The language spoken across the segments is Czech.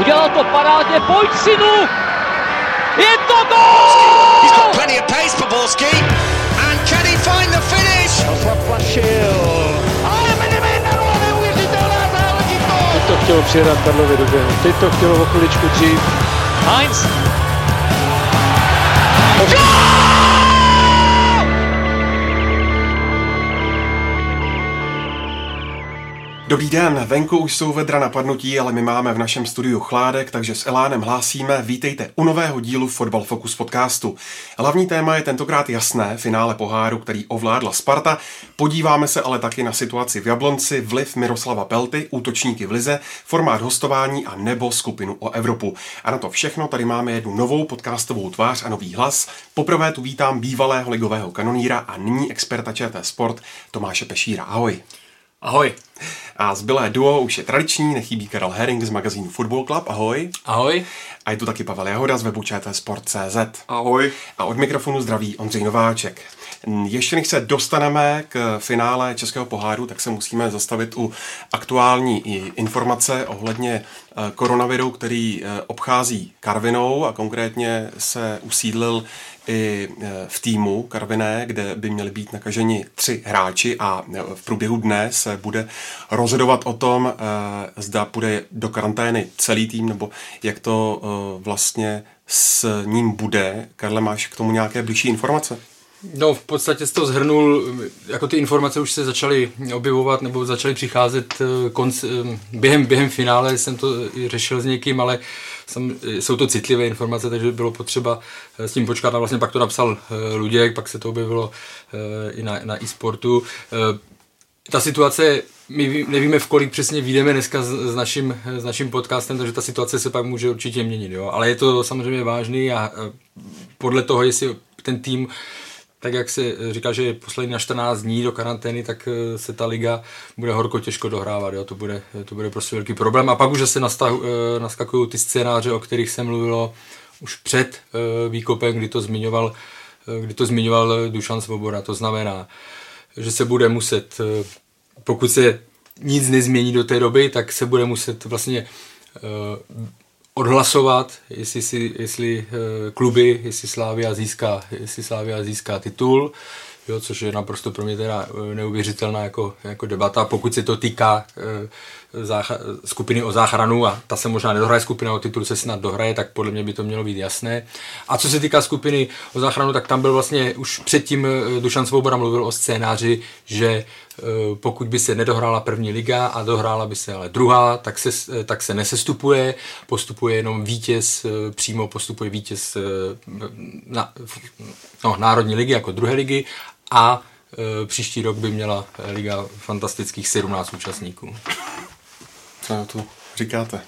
Udělal to parádně, pojď synu! Je to gól! He's got plenty of pace for Borsky. And can he find the finish? Ale neuvěřitelná záležitost! Teď to chtělo přijedat Karlově do běhu. Teď to chtělo o chviličku dřív. Heinz! Dobrý den, venku už jsou vedra napadnutí, ale my máme v našem studiu chládek, takže s Elánem hlásíme, vítejte u nového dílu Fotbal Focus podcastu. Hlavní téma je tentokrát jasné, finále poháru, který ovládla Sparta. Podíváme se ale taky na situaci v Jablonci, vliv Miroslava Pelty, útočníky v lize, formát hostování a nebo skupinu o Evropu. A na to všechno tady máme jednu novou podcastovou tvář a nový hlas. Poprvé tu vítám bývalého ligového kanoníra a nyní experta ČT Sport Tomáše Pešíra. Ahoj. Ahoj. A zbylé duo už je tradiční, nechybí Karel Häring z magazínu Football Club, ahoj. Ahoj. A je tu taky Pavel Jahoda z webu ČT Sport CZ. Ahoj. A od mikrofonu zdraví Ondřej Nováček. Ještě než se dostaneme k finále Českého poháru, tak se musíme zastavit u aktuální informace ohledně koronaviru, který obchází Karvinou a konkrétně se usídlil i v týmu Karviné, kde by měli být nakaženi 3 hráči a v průběhu dne se bude rozhodovat o tom, zda půjde do karantény celý tým, nebo jak to vlastně s ním bude. Karle, máš k tomu nějaké blížší informace? No, v podstatě jsi to shrnul, jako ty informace už se začaly objevovat nebo začaly přicházet během finále, jsem to řešil s někým, ale jsou to citlivé informace, takže bylo potřeba s tím počkat a vlastně pak to napsal Luděk, pak se to objevilo i na e-sportu. Ta situace, my nevíme, v kolik přesně vyjdeme dneska s naším podcastem, takže ta situace se pak může určitě měnit, jo? Ale je to samozřejmě vážný a podle toho, jestli ten tým, tak jak se říká, že je poslední na 14 dní do karantény, tak se ta liga bude horko těžko dohrávat. Jo? To bude prostě velký problém. A pak už se naskakují ty scénáře, o kterých se mluvilo už před výkopem, kdy to zmiňoval Dušan Svoboda. To znamená, že se bude muset, pokud se nic nezmění do té doby, tak se bude muset vlastně odhlasovat, jestli kluby, jestli Slavia získá titul, jo, což je naprosto pro mě teda neuvěřitelná jako debata, pokud se to týká skupiny o záchranu a ta se možná nedohraje, skupina o titul se snad dohraje, tak podle mě by to mělo být jasné. A co se týká skupiny o záchranu, tak tam byl vlastně už předtím Dušan Svoboda mluvil o scénáři, že pokud by se nedohrála první liga a dohrála by se ale druhá, tak se nesestupuje, postupuje jenom vítěz, přímo postupuje vítěz národní ligy jako druhé ligy a příští rok by měla liga fantastických 17 účastníků. Co na to říkáte?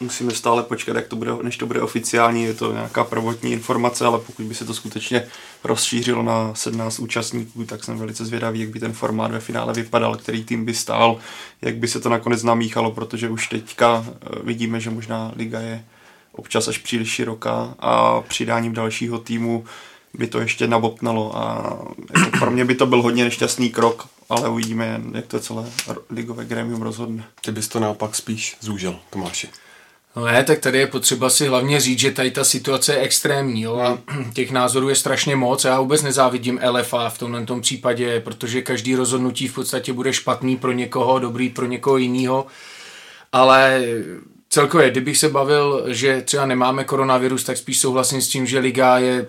Musíme stále počkat, jak to bude, než to bude oficiální, je to nějaká prvotní informace, ale pokud by se to skutečně rozšířilo na 17 účastníků, tak jsem velice zvědavý, jak by ten formát ve finále vypadal, který tým by stál, jak by se to nakonec namíchalo, protože už teďka vidíme, že možná liga je občas až příliš široká a přidáním dalšího týmu by to ještě nabopnalo a jako pro mě by to byl hodně nešťastný krok, ale uvidíme, jak to celé ligové grémium rozhodne. Ty bys to naopak spíš zúžil, Tomáši. No ne, tak tady je potřeba si hlavně říct, že tady ta situace je extrémní, jo, a těch názorů je strašně moc. Já vůbec nezávidím LFA v tomhle tom případě, protože každý rozhodnutí v podstatě bude špatný pro někoho, dobrý pro někoho jiného, ale celkově, kdybych se bavil, že třeba nemáme koronavirus, tak spíš souhlasím s tím, že liga je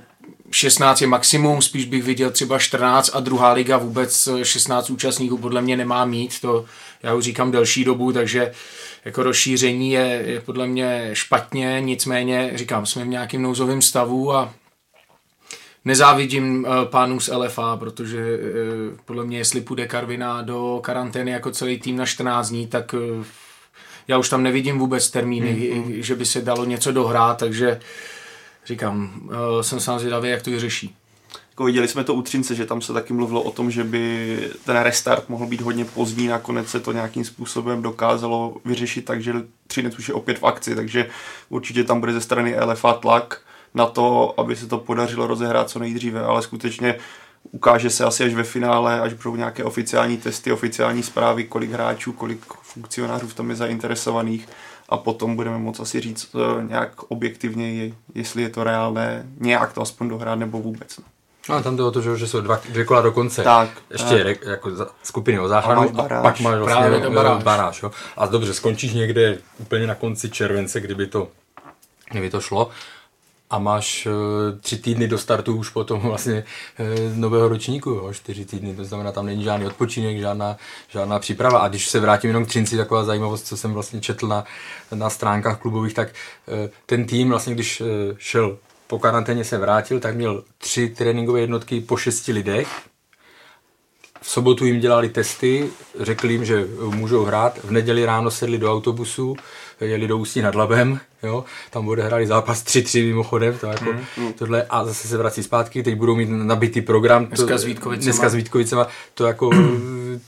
16 je maximum, spíš bych viděl třeba 14 a druhá liga vůbec 16 účastníků podle mě nemá mít, to já už říkám delší dobu, takže jako rozšíření je podle mě špatně, nicméně říkám, jsme v nějakém nouzovém stavu a nezávidím pánům z LFA, protože podle mě, jestli půjde Karviná do karantény jako celý tým na 14 dní, tak já už tam nevidím vůbec termíny, že by se dalo něco dohrát, takže říkám, jsem sám zvědavý, jak to vyřeší. Jako viděli jsme to u Třince, že tam se taky mluvilo o tom, že by ten restart mohl být hodně pozdní, nakonec se to nějakým způsobem dokázalo vyřešit, takže Třinec už je opět v akci, takže určitě tam bude ze strany LFA tlak na to, aby se to podařilo rozehrát co nejdříve, ale skutečně ukáže se asi až ve finále, až budou nějaké oficiální testy, oficiální zprávy, kolik hráčů, kolik funkcionářů v tom je zainteresovaných. a potom budeme moct asi říct nějak objektivně, jestli je to reálné, nějak to aspoň dohrát nebo vůbec. No, tam jde o to, že jsou dvě kola do konce. Tak, ještě tak. Jako skupiny o záchranu a pak máš vlastně baráž. Jo? A dobře, skončíš někde úplně na konci července, kdyby to šlo. A máš 3 týdny do startu už potom vlastně nového ročníku, jo? 4 týdny, to znamená, tam není žádný odpočinek, žádná příprava. A když se vrátím jenom k Třinci, taková zajímavost, co jsem vlastně četl na stránkách klubových, tak ten tým vlastně, když šel po karanténě se vrátil, tak měl 3 tréninkové jednotky po 6 lidech. V sobotu jim dělali testy, řekli jim, že můžou hrát. V neděli ráno sedli do autobusu, jeli do Ústí nad Labem, jo? Tam odehráli zápas 3-3 mimochodem. To jako tohle. A zase se vrací zpátky, teď budou mít nabitý program. Dneska s Vítkovicema. To jako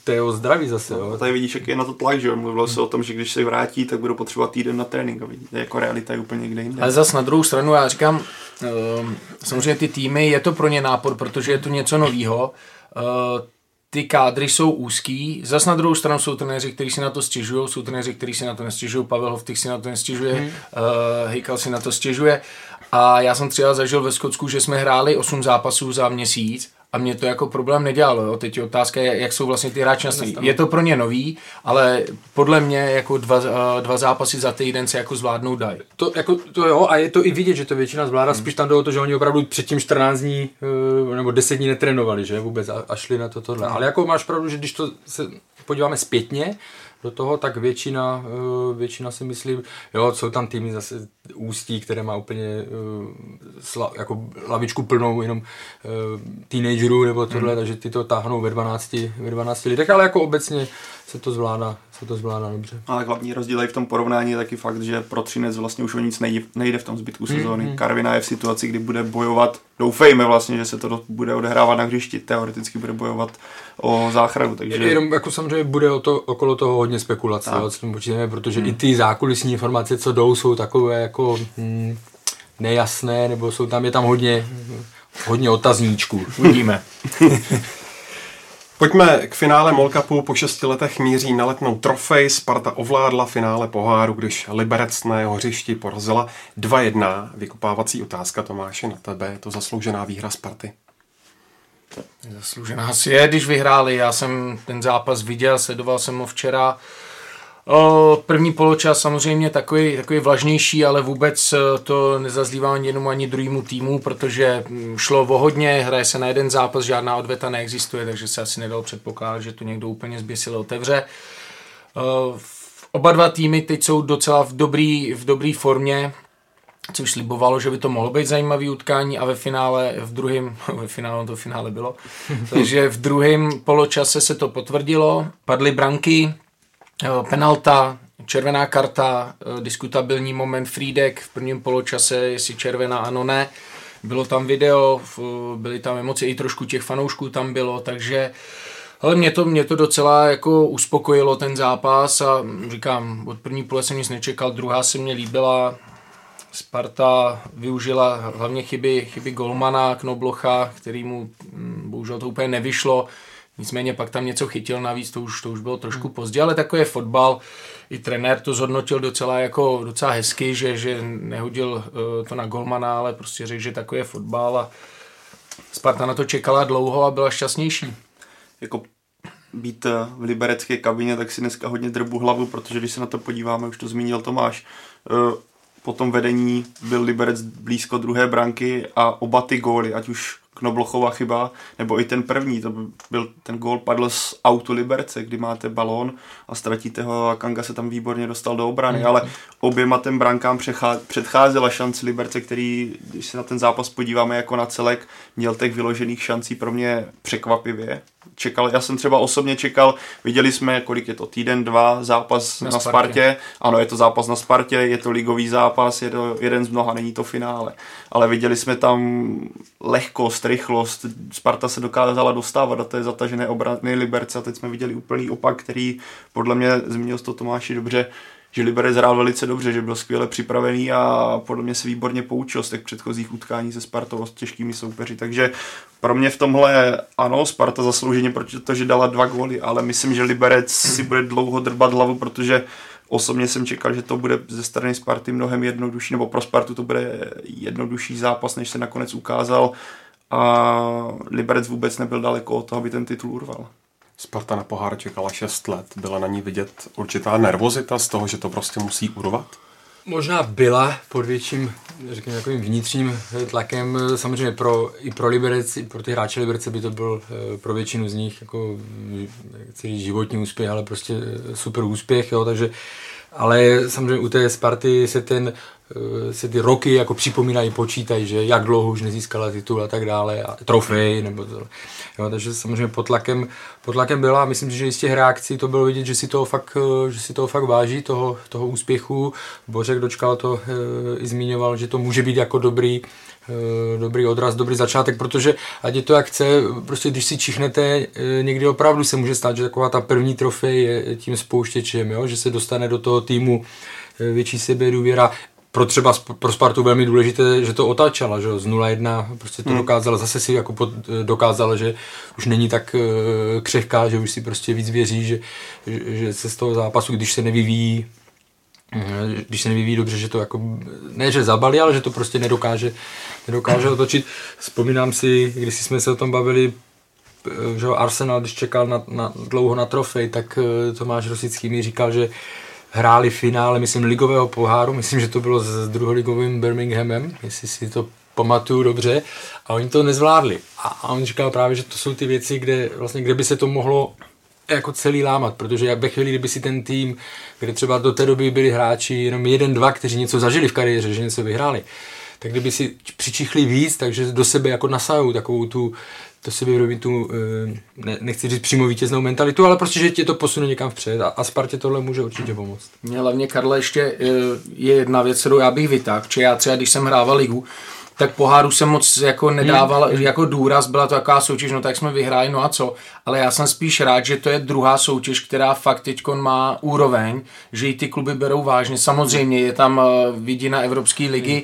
to je o zdraví zase. Jo? A tady vidíš, jak je na to tlak, že mluvilo se o tom, že když se vrátí, tak budou potřebovat týden na trénink. Jako realita je úplně někde jinde. Ale zase na druhou stranu, já říkám, samozřejmě ty týmy, je to pro ně nápor, protože je to něco novýho. Ty kádry jsou úzký, zas na druhou stranu jsou trenéři, kteří si na to stěžují, jsou trenéři, kteří si na to nestěžují, Pavel Hoftych si na to nestěžuje, Hejkal si na to stěžuje a já jsem třeba zažil ve Skotsku, že jsme hráli 8 zápasů za měsíc a mě to jako problém nedělalo, jo? Teď je otázka, jak jsou vlastně ty hráči nastavení. Je to pro ně nový, ale podle mě jako dva zápasy za týden se jako zvládnou dají. To, jako, to jo, a je to i vidět, že to většina zvládá, spíš tam jde o to, že oni opravdu předtím 14 dní nebo 10 dní netrénovali, že vůbec a šli na to tohle. Ale jako máš pravdu, že když to se podíváme zpětně do toho, tak většina si myslím, jo, jsou tam týmy zase Ústí, které má úplně jako lavičku plnou jenom teenagerů nebo tohle, takže ty to táhnou ve 12 lidech, ale jako obecně se to zvládá dobře. Ale hlavní rozdíl je v tom porovnání taky fakt, že pro Třinec vlastně už o nic nejde v tom zbytku sezóny. Karviná je v situaci, kdy bude bojovat, doufejme vlastně, že se to bude odehrávat na hřišti, teoreticky bude bojovat o záchranu. Takže jenom jako samozřejmě bude okolo toho hodně spekulace, jo, co počítáme, protože i ty zákulisní informace, co jdou, jsou takové jako nejasné, nebo je tam hodně otazníčků. Uvidíme. Pojďme k finále MOL Cupu. Po 6 letech míří na Letnou trofej. Sparta ovládla finále poháru, když Liberec na jeho hřišti porazila 2-1. Vykopávací otázka, Tomáše, na tebe. Je to zasloužená výhra Sparty? Zasloužená si je, když vyhráli. Já jsem ten zápas viděl, sledoval jsem ho včera. První poločas samozřejmě takový vlažnější, ale vůbec to nezazlívá jenom ani druhému týmu, protože šlo o hodně, hraje se na jeden zápas, žádná odveta neexistuje, takže se asi nedal předpokládat, že to někdo úplně zběsil otevře. Oba dva týmy teď jsou docela v dobrý formě, což slibovalo, že by to mohlo být zajímavý utkání a v druhém poločase se to potvrdilo, padly branky, penalta, červená karta, diskutabilní moment Frýdek v prvním poločase, jestli červená, ano, ne. Bylo tam video, byly tam emoce, i trošku těch fanoušků tam bylo, takže hele, mě to docela jako uspokojilo ten zápas a říkám, od první pole jsem nic nečekal, druhá se mě líbila. Sparta využila hlavně chyby golmana Knoblocha, který mu bohužel to úplně nevyšlo. Nicméně pak tam něco chytil navíc, to už bylo trošku pozdě, ale takový je fotbal. I trenér to zhodnotil docela hezky, že nehodil to na golmana, ale prostě řekl, že takový je fotbal a Sparta na to čekala dlouho a byla šťastnější. Jako být v liberecké kabině, tak si dneska hodně drbu hlavu, protože když se na to podíváme, už to zmínil Tomáš, po tom vedení byl Liberec blízko druhé branky a oba ty góly, ať už Knoblochová chyba, nebo i ten první, ten gól padl z autu Liberce, kdy máte balón a ztratíte ho a Kanga se tam výborně dostal do obrany, ale oběma ten brankám předcházela šance Liberce, který, když se na ten zápas podíváme jako na celek, měl těch vyložených šancí pro mě překvapivě. Já jsem třeba osobně čekal, viděli jsme, kolik je to, týden, 2, zápas na Spartě. Ano, je to zápas na Spartě, je to ligový zápas, je to jeden z mnoha, není to finále. Ale viděli jsme tam lehkost, rychlost, Sparta se dokázala dostávat do té zatažené obrany Liberce a teď jsme viděli úplný opak, který podle mě, zmínil to Tomáši dobře, že Liberec hrál velice dobře, že byl skvěle připravený a podle mě se výborně poučil z těch předchozích utkání se Spartou a s těžkými soupeři, takže pro mě v tomhle ano, Sparta zaslouženě, protože dala 2 góly, ale myslím, že Liberec si bude dlouho drbat hlavu, protože Osobně jsem čekal, že to bude ze strany Sparty mnohem jednodušší, nebo pro Spartu to bude jednodušší zápas, než se nakonec ukázal, a Liberec vůbec nebyl daleko od toho, aby ten titul urval. Sparta na pohár čekala 6 let. Byla na ní vidět určitá nervozita z toho, že to prostě musí urvat? Možná byla pod větším, řekněme, takovým vnitřním tlakem. Samozřejmě i pro Liberec, i pro ty hráče Liberce by to byl pro většinu z nich jako životní úspěch, ale prostě super úspěch, jo, takže ale samozřejmě u té Sparty se ty roky jako připomínají, počítají, že jak dlouho už nezískala titul a tak dále, a trofej nebo to. Jo, takže samozřejmě pod tlakem byla, a myslím si, že i z těch reakcí to bylo vidět, že si toho fakt váží, toho úspěchu. Bořek Dočkal to i zmiňoval, že to může být jako dobrý odraz, dobrý začátek, protože ať je to jak chce, prostě když si čichnete, někdy opravdu se může stát, že taková ta první trofej je tím spouštěčem, jo? Že se dostane do toho týmu větší sebedůvěra. Pro Spartu velmi důležité, že to otáčela, že z 0-1 prostě to dokázala, zase si jako dokázala, že už není tak křehká, že už si prostě víc věří, že se z toho zápasu, když se nevyvíjí dobře, že to jako, ne že zabalí, ale že to prostě nedokáže otočit. Vzpomínám si, když jsme se o tom bavili, že Arsenal, když čekal dlouho na trofej, tak Tomáš Rosický mi říkal, že hráli finále, myslím, ligového poháru, myslím, že to bylo s druholigovým Birminghamem, jestli si to pamatuju dobře, a oni to nezvládli. A on říkal právě, že to jsou ty věci, kde by se to mohlo jako celý lámat, protože ve chvíli, kdyby si ten tým, kde třeba do té doby byli hráči jenom 1-2, kteří něco zažili v kariéře, že něco vyhráli, tak kdyby si přičichli víc, takže do sebe jako nasajou takovou tu, to si vyrobí tu, nechci říct přímo vítěznou mentalitu, ale prostě, že tě to posune někam vpřed, a Spartě tohle může určitě pomoct. Mě hlavně, Karle, ještě je jedna věc, kterou já bych vytáhl, že já třeba, když jsem hrával ligu, tak poháru jsem moc jako nedával jako důraz, byla to taková soutěž, no tak jsme vyhráli, no a co, ale já jsem spíš rád, že to je druhá soutěž, která fakt teďkon má úroveň, že ji ty kluby berou vážně, samozřejmě je tam vidina Evropské ligy,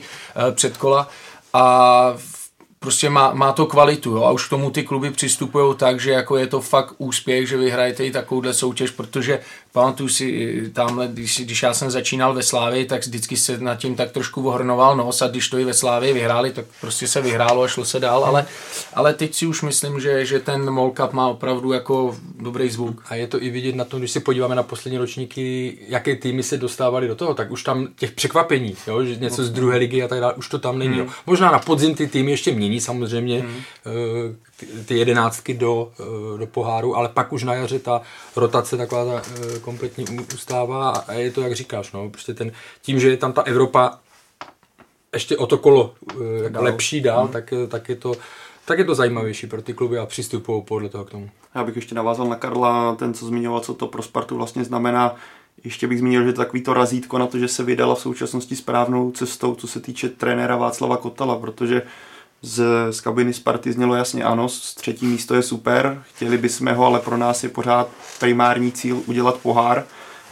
předkola, a prostě má to kvalitu, jo? A už k tomu ty kluby přistupují tak, že jako je to fakt úspěch, že vyhrajete i takovouhle soutěž, protože pamatuju si tamhle, když já jsem začínal ve Slavii, tak vždycky se nad tím tak trošku ohrnoval nos, a když to i ve Slavii vyhráli, tak prostě se vyhrálo a šlo se dál, ale teď si už myslím, že ten MOL Cup má opravdu jako dobrý zvuk. A je to i vidět na tom, když se podíváme na poslední ročníky, jaké týmy se dostávaly do toho, tak už tam těch překvapení, jo? Že něco z druhé ligy a tak dále, už to tam není. Jo? Možná na podzim ty týmy ještě mění samozřejmě ty 11 do poháru, ale pak už na jaře ta rotace taková kompletně ustává, a je to, jak říkáš, no, prostě tím, že je tam ta Evropa ještě o to kolo lepší dál, tak je to zajímavější pro ty kluby a přistupují podle toho k tomu. Já bych ještě navázal na Karla, ten, co zmiňoval, co to pro Spartu vlastně znamená. Ještě bych zmínil, že to takový to razítko na to, že se vydala v současnosti správnou cestou, co se týče trenéra Václava Kotala, protože z kabiny Sparty znělo jasně ano, z 3. místo je super, chtěli bychom ho, ale pro nás je pořád primární cíl udělat pohár,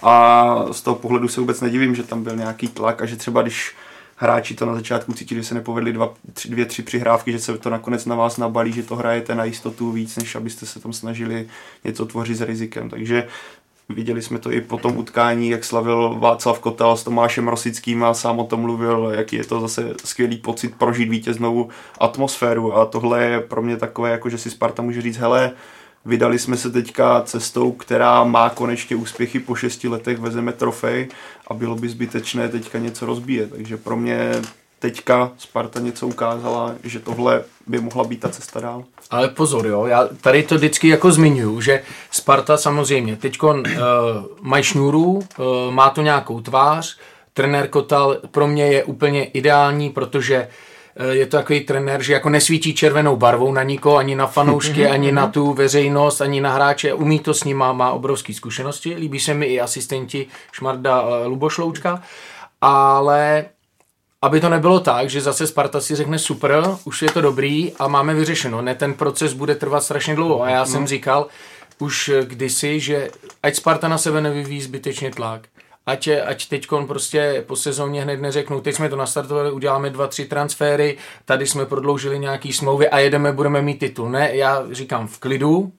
a z toho pohledu se vůbec nedivím, že tam byl nějaký tlak, a že třeba když hráči to na začátku cítili, že se nepovedli 2-3 přihrávky, že se to nakonec na vás nabalí, že to hrajete na jistotu víc, než abyste se tam snažili něco tvořit s rizikem, takže viděli jsme to i po tom utkání, jak slavil Václav Kotal s Tomášem Rosickým, a sám o tom mluvil, jaký je to zase skvělý pocit prožít vítěznou atmosféru, a tohle je pro mě takové, jako že si Sparta může říct, hele, vydali jsme se teďka cestou, která má konečně úspěchy, po 6 letech vezeme trofej a bylo by zbytečné teďka něco rozbíjet, takže pro mě teďka Sparta něco ukázala, že tohle by mohla být ta cesta dál. Ale pozor, jo, já tady to vždycky jako zmiňuju, že Sparta samozřejmě teďkon mají šňůru, má to nějakou tvář, trenér Kotal pro mě je úplně ideální, protože je to takový trenér, že jako nesvítí červenou barvou na nikoho, ani na fanoušky, ani na tu veřejnost, ani na hráče, umí to s ním, má obrovské zkušenosti, líbí se mi i asistenti Šmarda Lubošloučka, ale aby to nebylo tak, že zase Sparta si řekne super, už je to dobrý a máme vyřešeno. Ne, ten proces bude trvat strašně dlouho. A já jsem říkal už kdysi, že ať Sparta na sebe nevyvíjí zbytečně tlak. Ať teďkon prostě po sezóně hned neřeknou, teď jsme to nastartovali, uděláme 2-3 transfery, tady jsme prodloužili nějaký smlouvy a budeme mít titul. Ne, já říkám v klidu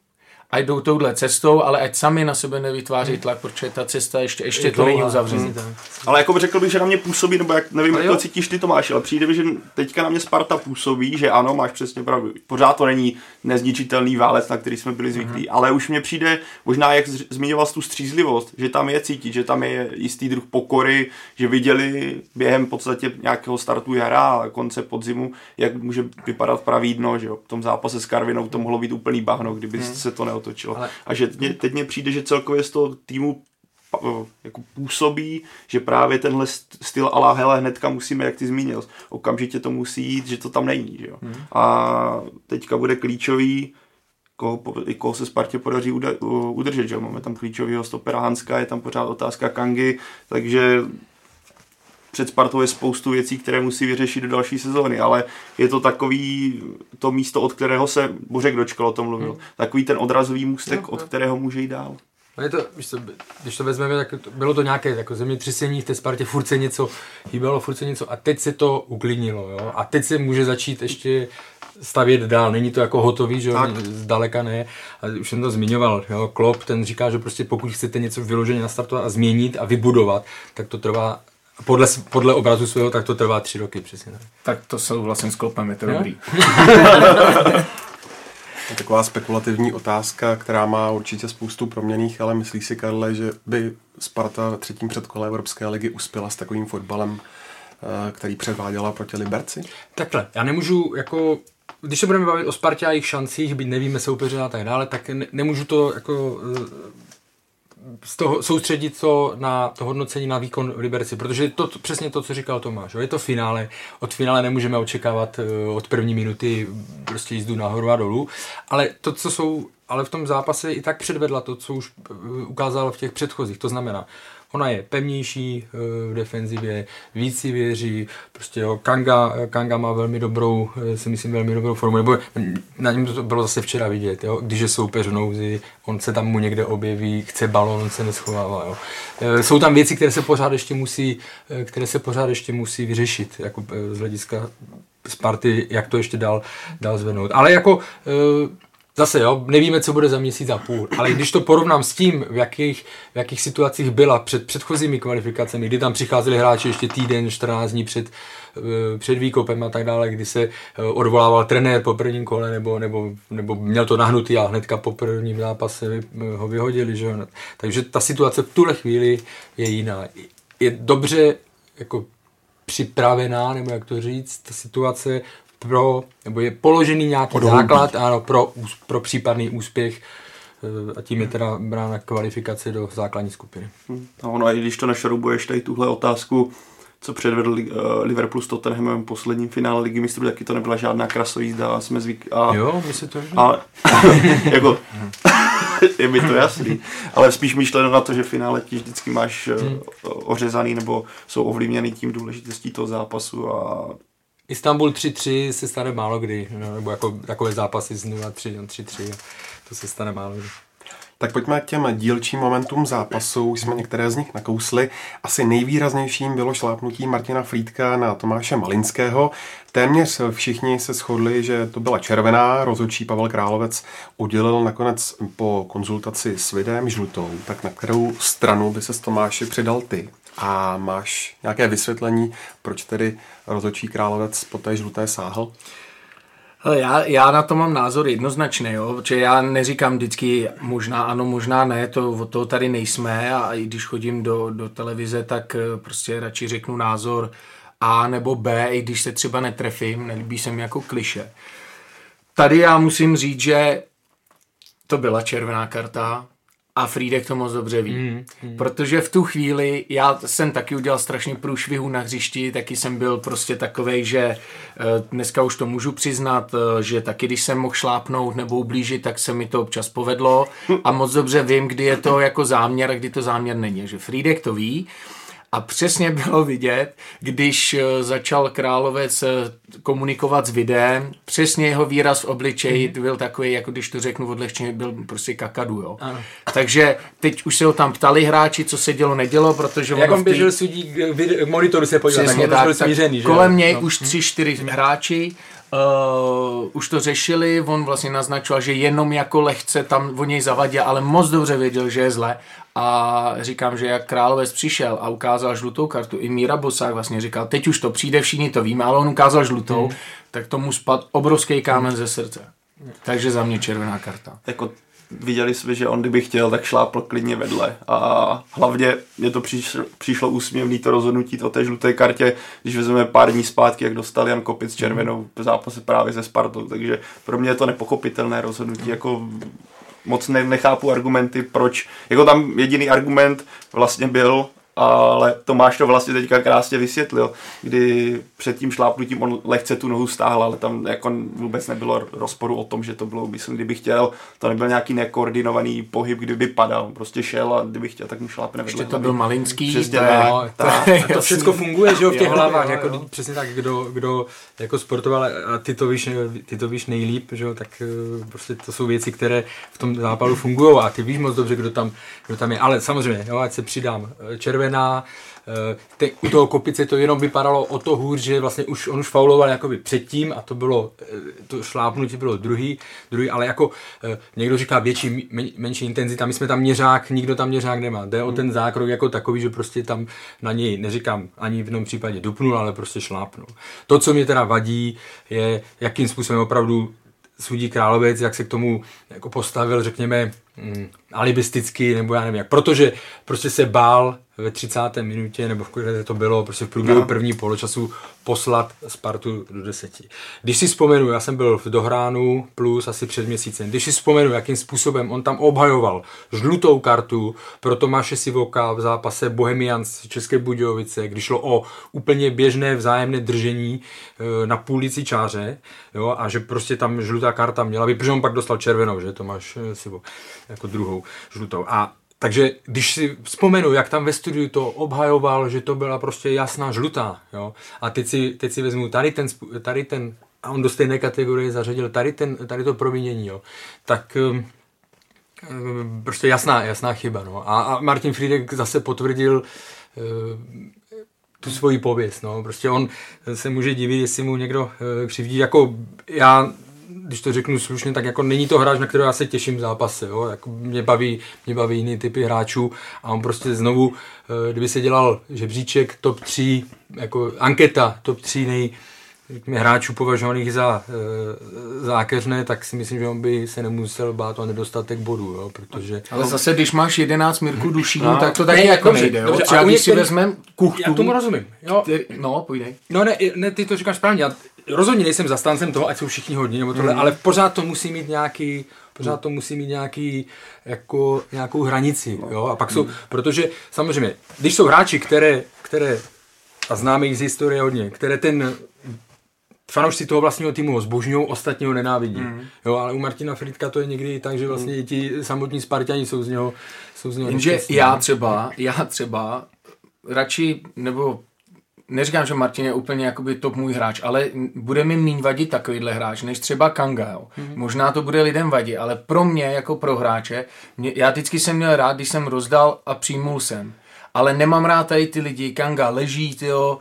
a jdou touhle cestou, ale ať sami na sebe nevytváří tlak, protože ta cesta ještě to není uzavřená. Ale jako řekl bych, že na mě působí, nebo jak, nevím, jak to cítíš ty, Tomáši, ale přijde mi, že teďka na mě Sparta působí, že ano, máš přesně pravdu. Pořád to není nezničitelný válec, na který jsme byli zvyklí, ale už mě přijde, možná jak zmiňoval tu střízlivost, že tam je cítit, že tam je jistý druh pokory, že viděli během v podstatě nějakého startu jara, konce podzimu, jak může vypadat pravý dno, že jo. V tom zápase s Karvinou to mohlo být úplný bahno, kdyby se to neotočilo. Ale... A že teď mně přijde, že celkově z toho týmu jako působí, že právě tenhle styl ala hele hnedka musíme, jak ty zmínil, okamžitě to musí jít, že to tam není, že jo. A teďka bude klíčový, koho se Spartě podaří udržet, že jo. Máme tam klíčovýho stopera Hanska, je tam pořád otázka Kangy, takže před Spartou je spoustu věcí, které musí vyřešit do další sezóny, ale je to takový to místo, od kterého se Bořek Dočkal o tom mluvil. Takový ten odrazový můstek, od kterého může jít dál. No je to, když to vezmeme, tak bylo to nějaké jako zemětřesení v té Spartě, furt se něco chybělo, furt se něco a teď se to uklidnilo, jo? A teď se může začít ještě stavět dál, není to jako hotový, že jo, zdaleka ne, a už jsem to zmiňoval, jo? Klopp, ten říká, že prostě pokud chcete něco vyloženě nastartovat a změnit a vybudovat, tak to trvá podle obrazu svého, tak to trvá 3 roky, přesně. Tak to souhlasím s Kloppem, je to dobrý. Taková spekulativní otázka, která má určitě spoustu proměnných, ale myslíš si, Karle, že by Sparta ve 3. předkole Evropské ligy uspěla s takovým fotbalem, který předváděla proti Liberci? Takhle, já nemůžu jako... Když se budeme bavit o Spartě a jejich šancích, byť nevíme soupeře a tak dále, tak nemůžu to jako... Z toho soustředit to na to hodnocení na výkon v Liberci, protože to přesně to, co říkal Tomáš, je to finále, od finále nemůžeme očekávat od první minuty prostě jízdu nahoru a dolů, ale to, co jsou, ale v tom zápase i tak předvedla to, co už ukázala v těch předchozích, to znamená, ona je pevnější v defenzivě, víc si věří, prostě jo, Kanga má velmi dobrou, si myslím, velmi dobrou formu, nebo na něm to bylo zase včera vidět, jo, když je soupeř v nouzi, on se tam mu někde objeví, chce balón, on se neschovává, jo. Jsou tam věci, které se pořád ještě musí vyřešit, jako z hlediska Sparty, jak to ještě dál zvednout, ale jako... Zase jo, nevíme, co bude za měsíc a půl, ale když to porovnám s tím, v jakých situacích byla před předchozími kvalifikacemi, kdy tam přicházeli hráči ještě týden, 14 dní před výkopem a tak dále, kdy se odvolával trenér po prvním kole nebo měl to nahnutý a hnedka po prvním zápase ho vyhodili, že? Takže ta situace v tuhle chvíli je jiná. Je dobře jako připravená, nebo jak to říct, ta situace nebo je položený nějaký základ, ano, pro případný úspěch, a tím je teda brána kvalifikace do základní skupiny. A ono, i když to našarubuješ tady tuhle otázku, co předvedl Liverpool s Tottenhamem v posledním finále Ligy mistrů, taky to nebyla žádná krasojízda a jsme zvyklí. Jo, my se to jako, je mi to jasný, ale spíš myšleno na to, že v finále ti vždycky máš ořezaný nebo jsou ovlivněný tím důležitostí toho zápasu a Istanbul 3-3 se stane málo kdy, nebo jako takové zápasy z 0-3, 3-3, to se stane málo kdy. Tak pojďme k těm dílčím momentům zápasu, jsme některé z nich nakousli. Asi nejvýraznějším bylo šlápnutí Martina Frýdka na Tomáše Malinského. Téměř všichni se shodli, že to byla červená, rozhodčí Pavel Královec udělil nakonec po konzultaci s videem žlutou. Tak na kterou stranu by se s Tomáši přidal ty? A máš nějaké vysvětlení, proč tedy rozhodčí Královec po té žluté sáhl? Já na to mám názor jednoznačný, jo? Protože já neříkám vždycky možná ano, možná ne, to od toho tady nejsme a i když chodím do televize, tak prostě radši řeknu názor A nebo B, i když se třeba netrefím, nelíbí se mi jako kliše. Tady já musím říct, že to byla červená karta, a Frýdek to moc dobře ví. Protože v tu chvíli, já jsem taky udělal strašně průšvihu na hřišti, taky jsem byl prostě takovej, že dneska už to můžu přiznat, že taky když jsem mohl šlápnout nebo ublížit, tak se mi to občas povedlo a moc dobře vím, kdy je to jako záměr a kdy to záměr není. Že Frýdek to ví A přesně bylo vidět, když začal Královec komunikovat s videem, přesně jeho výraz v obličeji byl takový, jako když to řeknu odlehčeně, byl prostě kakadu, jo. Ano. Takže teď už se ho tam ptali hráči, co se dělo, nedělo, protože jak on běžel sudík k monitoru se podívat, přesně tak, byl smířený, že? Kolem něj už 3-4 hráči už to řešili, on vlastně naznačoval, že jenom jako lehce tam o něj zavadil, ale moc dobře věděl, že je zle. A říkám, že jak Královec přišel a ukázal žlutou kartu, i Míra Bosák vlastně říkal, teď už to přijde, všichni to víme, ale on ukázal žlutou, tak tomu spadl obrovský kámen ze srdce. Takže za mě červená karta. Jako viděli jsme, že on kdyby chtěl, tak šlápl klidně vedle. A hlavně mě to přišlo úsměvný to rozhodnutí o té žluté kartě, když vezmeme pár dní zpátky, jak dostal Jan Kopic červenou v zápase právě se Spartou. Takže pro mě je to nepochopitelné rozhodnutí. Jako moc nechápu argumenty, proč. Jako tam jediný argument vlastně byl, ale Tomáš to vlastně teďka krásně vysvětlil, kdy před tím šlápnutím on lehce tu nohu stáhl, ale tam jako vůbec nebylo rozporu o tom, že to bylo, myslím, kdyby chtěl, to nebyl nějaký nekoordinovaný pohyb, kdyby padal, prostě šel a kdyby chtěl, tak mu šlápne. Ještě to byl Malinský. Přesně tak. To všechno funguje, že jo, v těch hlavách, jako přesně tak, kdo jako sportoval a ty to víš nejlíp, že jo, tak prostě to jsou věci, které v tom zápalu fungují a ty víš moc dobře, kdo tam je, ale samozřejmě, jo, ať se přidám, červená. U toho Kopice to jenom vypadalo o to hůř, že vlastně on už fauloval jakoby předtím a to bylo, to šlápnutí bylo druhý, ale jako někdo říká větší, menší intenzita, my jsme tam měřák, nikdo tam měřák nemá, jde o ten zákrok jako takový, že prostě tam na něj, neříkám ani v jednom případě dupnul, ale prostě šlápnul. To, co mě teda vadí, je jakým způsobem opravdu sudí Královec, jak se k tomu jako postavil, řekněme, alibisticky, nebo já nevím jak, protože prostě se bál ve 30. minutě, nebo v které to bylo, prostě v průběhu první poločasu poslat Spartu do 10. Když si vzpomenu, já jsem byl v Dohránu plus asi před měsícem, když si vzpomenu, jakým způsobem on tam obhajoval žlutou kartu pro Tomáše Sivoka v zápase Bohemians České Budějovice, když šlo o úplně běžné vzájemné držení na půlici čáře, jo, a že prostě tam žlutá karta měla být, protože on pak dostal červenou, že Tomáš Sivok, jako druhou žlutou. Takže když si vzpomenu, jak tam ve studiu to obhajoval, že to byla prostě jasná žlutá, jo? A teď si vezmu tady ten, a on do stejné kategorie zařadil tady to provinění, jo? Tak prostě jasná chyba, no. A Martin Frýdek zase potvrdil tu svoji pověst, no. Prostě on se může divit, jestli mu někdo křivdí, jako já, když to řeknu slušně, tak jako není to hráč, na kterého já se těším v zápase, jo? Jako mě baví jiný typy hráčů a on prostě znovu, kdyby se dělal žebříček top 3, jako anketa top 3 hráčů považovaných za zákeřné, tak si myslím, že on by se nemusel bát o nedostatek bodů, jo? Protože... Ale zase, když máš 11 Mirku Dušínu, no, tak to taky jako nejde, jo? Třeba když si vezmem Kuchtu... Já tomu rozumím, jo? No, půjdej. No ne, ty to říkáš správně, rozhodně nejsem zastáncem toho, ať jsou všichni hodní, nebo tohle, ale pořád to musí mít nějaký, jako nějakou hranici, jo, a pak jsou, protože samozřejmě, když jsou hráči, které a známe jich z historie hodně, které ten fanoušci toho vlastního týmu ho zbožňují, ostatně ho nenávidí, jo, ale u Martina Frýdka to je někdy tak, že vlastně ti samotní Sparťani jsou z něho jenže já třeba radši, nebo neříkám, že Martin je úplně top můj hráč, ale bude mi míň vadit takovýhle hráč, než třeba Kanga. Jo. Možná to bude lidem vadit, ale pro mě, jako pro hráče, já vždycky jsem měl rád, když jsem rozdal a přijmul jsem. Ale nemám rád tady ty lidi, Kanga leží, tyjo,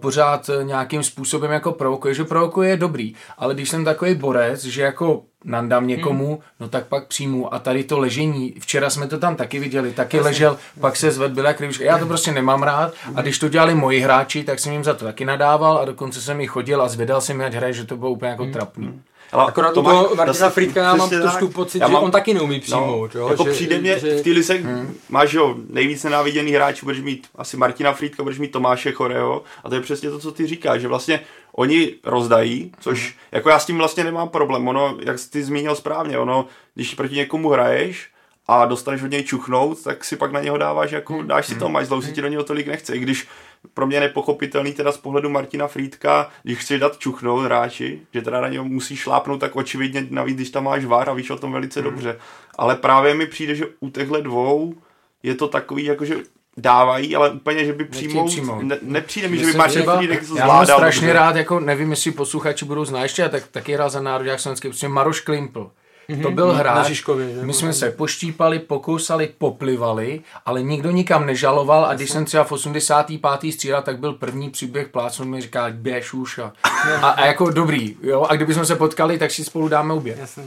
pořád nějakým způsobem jako provokuje, že provokuje je dobrý, ale když jsem takový borec, že jako nandám někomu, no tak pak přijmu a tady to ležení, včera jsme to tam taky viděli, taky ležel, pak se zvedl, byla krivička, já to prostě nemám rád a když to dělali moji hráči, tak jsem jim za to taky nadával a dokonce jsem jich chodil a zvedal jsem je hraje, že to bylo úplně jako trapný. Akorát toho Martina Frýdka já mám trošku pocit, že on taky neumí přijmout. No, jo, jako přijde mě, že... v té lize máš jo, nejvíc nenáviděný hráč, budeš mít asi Martina Frýdka, budeš mít Tomáše Choreho a to je přesně to, co ty říkáš, že vlastně oni rozdají, což jako já s tím vlastně nemám problém, ono, jak jsi zmínil správně, ono, když proti někomu hraješ a dostaneš od něj čuchnout, tak si pak na něho dáváš, jako dáš si to mač, zlou si ti do něho tolik nechce, i když pro mě nepochopitelný teda z pohledu Martina Frýdka, když chceš dát čuchnout hráči, že teda na něho musíš šlápnout, tak očividně navíc, když tam máš VAR a víš o tom velice dobře. Ale právě mi přijde, že u těchto dvou je to takový, jakože dávají, ale úplně, že by přímo ne, nepřijde mi, že by Martin Frýdek to zvládal. Já mám strašně rád, jako nevím, jestli posluchači budou znát ještě, a taky hrál za národák slovenský, protože Maroš Klimpl. To byl hráč, my jsme se poštípali, pokousali, poplivali, ale nikdo nikam nežaloval a když jsem třeba v 85. střídal, tak byl první příběh plácnul, mi říkal, běž už a jako dobrý, jo, a kdybychom se potkali, tak si spolu dáme oběd.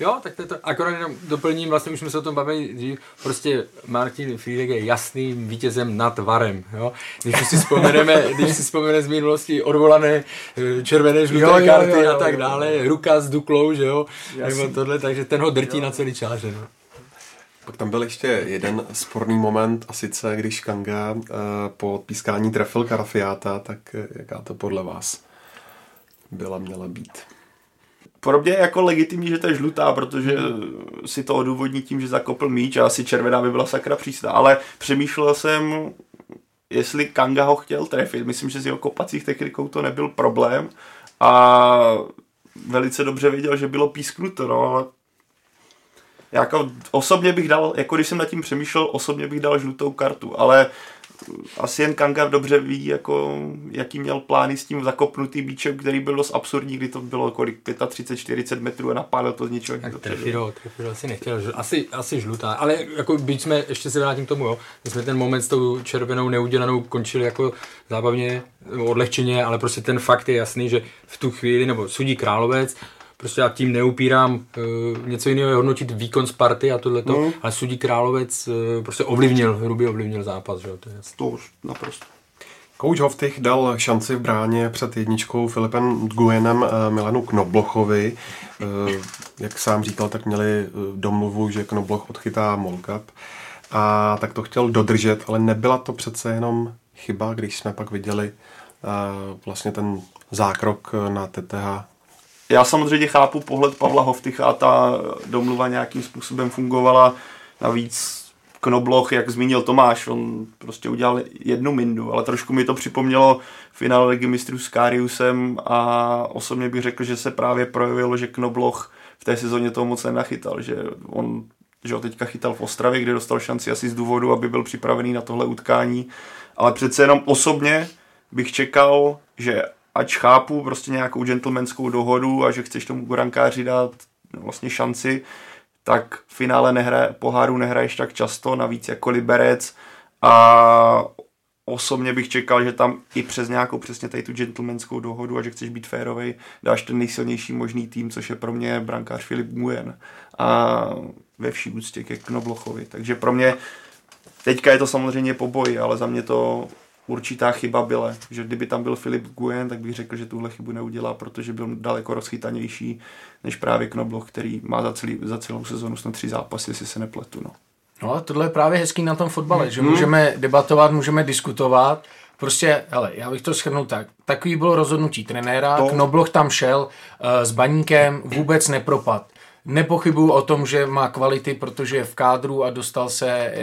Jo, tak to je to, akorát jenom doplním, vlastně už jsme se o tom bavili dřív, prostě Martin Frýdek je jasným vítězem nad VARem, jo. Když si vzpomeneme z minulosti odvolané červené, žluté karty a tak dále, ruka s duklou, že jo, nebo tohle, takže ten ho drtí na celý čář, no. Pak tam byl ještě jeden sporný moment, a sice když Kanga po odpískání trefil Karafiáta, tak jaká to podle vás měla být? Pro mě je jako legitimní, že to je žlutá, protože si to odůvodní tím, že zakopl míč a asi červená by byla sakra přísná, ale přemýšlel jsem, jestli Kanga ho chtěl trefit. Myslím, že s jeho kopacích technikou to nebyl problém a velice dobře věděl, že bylo písknuto, no. Jako osobně bych dal, jako když jsem nad tím přemýšlel, osobně bych dal žlutou kartu, ale asi jen Kanga dobře ví, jako, jaký měl plány s tím zakopnutý míčem, který byl dost absurdní, kdy to bylo kolik 35-40 metrů a napádl to z ničeho. Tak trefiro asi nechtěl, asi žlutá, ale jako byť jsme, ještě se vrátím k tomu, jo, my jsme ten moment s tou červenou neudělanou končili jako zábavně, odlehčeně, ale prostě ten fakt je jasný, že v tu chvíli, nebo sudí Královec, prostě já tím neupírám, něco jiného je hodnotit výkon Sparty a tohleto, ale sudí Královec prostě hrubě ovlivnil zápas. Že? To už naprosto. Kouč Hoftych dal šanci v bráně před jedničkou Filipem Nguyenem Milanu Knoblochovi. Jak sám říkal, tak měli domluvu, že Knobloch odchytá molkap. A tak to chtěl dodržet, ale nebyla to přece jenom chyba, když jsme pak viděli vlastně ten zákrok na Tetteh. Já samozřejmě chápu pohled Pavla Hoftycha a ta domluva nějakým způsobem fungovala. Navíc Knobloch, jak zmínil Tomáš, on prostě udělal jednu mindu, ale trošku mi to připomnělo finále Ligy mistrů s Kariusem a osobně bych řekl, že se právě projevilo, že Knobloch v té sezóně toho moc nenachytal, že ho teďka chytal v Ostravě, kde dostal šanci asi z důvodu, aby byl připravený na tohle utkání, ale přece jenom osobně bych čekal, že ač chápu prostě nějakou gentlemanskou dohodu a že chceš tomu brankáři dát vlastně šanci, tak v finále poháru nehraješ tak často, navíc jako Liberec a osobně bych čekal, že tam i přes nějakou přesně tady tu gentlemanskou dohodu a že chceš být férovej, dáš ten nejsilnější možný tým, což je pro mě brankář Filip Nguyen a ve vší úctě ke Knoblochovi. Takže pro mě teďka je to samozřejmě po boji, ale za mě to určitá chyba byla, že kdyby tam byl Filip Nguyen, tak bych řekl, že tuhle chybu neudělá, protože byl daleko rozchytanější než právě Knobloch, který má za celou sezonu snad 3 zápasy, jestli se nepletu. No a tohle je právě hezký na tom fotbale, že můžeme debatovat, můžeme diskutovat. Prostě, hele, já bych to shrnul tak. Takový bylo rozhodnutí trenéra, Knobloch tam šel s Baníkem, vůbec nepropad. Nepochybuju o tom, že má kvality, protože je v kádru a dostal se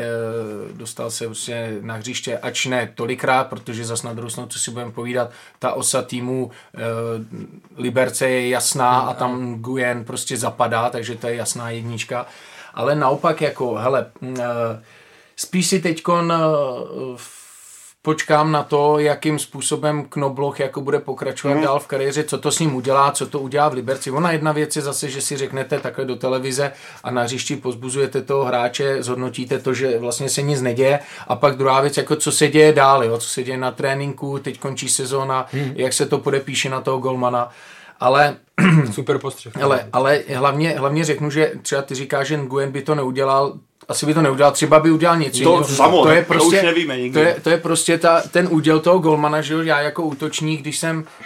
vlastně na hřiště, ač ne tolikrát, protože zas na druhou stranu, co si budeme povídat, ta osa týmu Liberce je jasná a tam Nguyen prostě zapadá, takže to je jasná jednička. Ale naopak jako, hele, spíš si teďkon počkám na to, jakým způsobem Knobloch jako bude pokračovat dál v kariéře, co to s ním udělá, co to udělá v Liberci. Ona jedna věc je zase, že si řeknete takhle do televize a na hřišti pozbuzujete toho hráče, zhodnotíte to, že vlastně se nic neděje a pak druhá věc, jako co se děje dál, jo? Co se děje na tréninku, teď končí sezóna, jak se to podepíše na toho golmana. Ale super postřeh. Ale hlavně řeknu, že třeba ty říkáš, že Nguyen by to neudělal, asi by to neudělal, třeba by udělal něco. To je prostě, to už nevíme nikdy. To je prostě ten úděl toho golmana, že já jako útočník,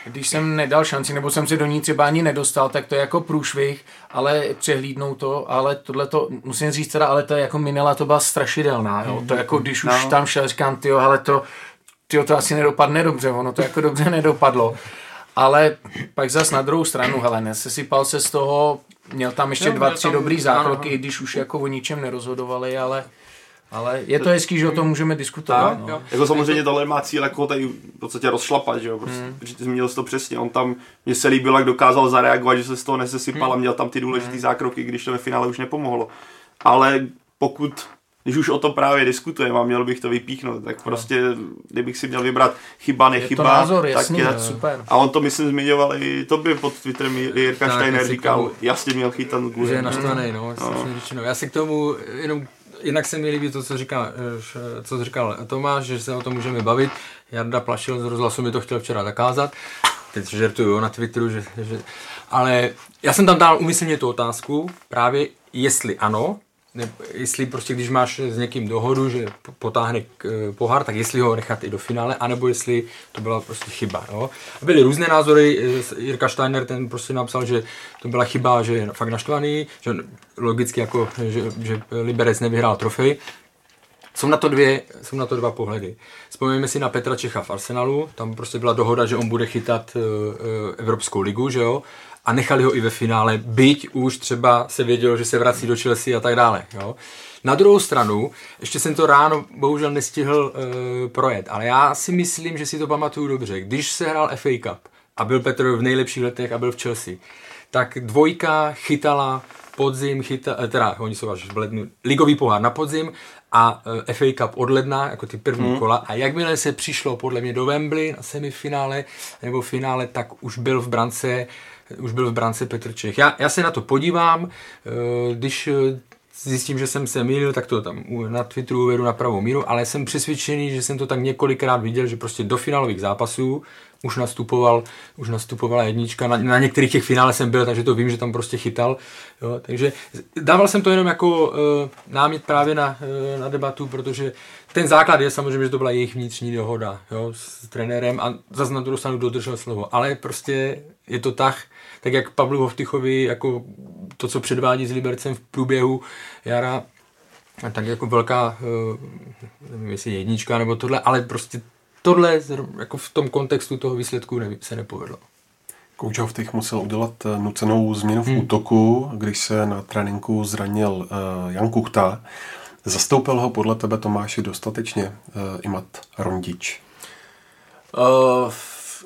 když jsem nedal šanci, nebo jsem se do ní třeba ani nedostal, tak to je jako průšvih, ale přehlídnou to, ale tohle to, musím říct teda, ale to jako Minela, to byla strašidelná, jo. To jako když už tam šel, říkám, tyjo, hele to asi nedopadne dobře, ono to jako dobře nedopadlo. Ale pak zas na druhou stranu, hele, sesypal se z toho, měl tam ještě 2-3 dobrý zákroky, i když už jako o ničem nerozhodovali, ale je to hezký, že o tom můžeme diskutovat. No. Jako samozřejmě tohle má cíl, jako tady v podstatě rozšlapat, že jo, prostě, protože ty zmínil jsi to přesně, on tam, mně se líbilo, jak dokázal zareagovat, že se z toho nesesypal a měl tam ty důležitý zákroky, když to ve finále už nepomohlo. Ale pokud když už o tom právě diskutujeme a měl bych to vypíchnout, tak prostě, kdybych si měl vybrat chyba, nechyba, je to názor, tak jasný, je super. A on to, myslím, zmiňoval i tobě pod Twitterem, Jirka Steiner říkal, jasně měl chytat Nguyen. Že je naštvaný, no. Já si k tomu jenom... Jinak se mi líbí to, co říkal Tomáš, že se o tom můžeme bavit. Jarda Plašil z rozhlasu mi to chtěl včera zakázat. Teď žertuju na Twitteru, že... Ale já jsem tam dal úmyslně tu otázku, právě jestli ano, jestli prostě když máš s někým dohodu, že potáhne pohár, tak jestli ho nechat i do finále, anebo jestli to byla prostě chyba. No. Byly různé názory, Jirka Steiner ten prostě napsal, že to byla chyba, že je fakt naštvaný, že logicky jako, že Liberec nevyhrál trofej. Jsou na to dva pohledy. Vzpomeňme si na Petra Čecha v Arsenalu, tam prostě byla dohoda, že on bude chytat Evropskou ligu, že jo? A nechali ho i ve finále, byť už třeba se vědělo, že se vrací do Chelsea a tak dále. Jo. Na druhou stranu, ještě jsem to ráno bohužel nestihl projet, ale já si myslím, že si to pamatuju dobře. Když se hrál FA Cup a byl Petr v nejlepších letech a byl v Chelsea, tak dvojka chytala podzim, oni jsou až v lednu, ligový pohár na podzim a FA Cup od ledna, jako ty první kola. A jakmile se přišlo podle mě do Wembley na semifinále nebo finále, tak už byl v brance Petr Čech. Já se na to podívám, když zjistím, že jsem se mýlil, tak to tam na Twitteru uvedu na pravou míru, ale jsem přesvědčený, že jsem to tak několikrát viděl, že prostě do finálových zápasů už nastupovala jednička. Na některých těch finále jsem byl, takže to vím, že tam prostě chytal. Jo, takže dával jsem to jenom jako námět právě na debatu, protože ten základ je samozřejmě, že to byla jejich vnitřní dohoda, jo, s trenérem a zase na druhou stranu dodržel slovo. Ale prostě je to tak jak Pavlu Hoftychovi, jako to, co předvádí s Libercem v průběhu jara, tak jako velká, nevím, jestli jednička nebo tohle, ale prostě tohle jako v tom kontextu toho výsledku se nepovedlo. Kouč Hoftych musel udělat nucenou změnu v útoku, když se na tréninku zranil Jan Kuchta. Zastoupil ho podle tebe, Tomáši, dostatečně Imat Rondič?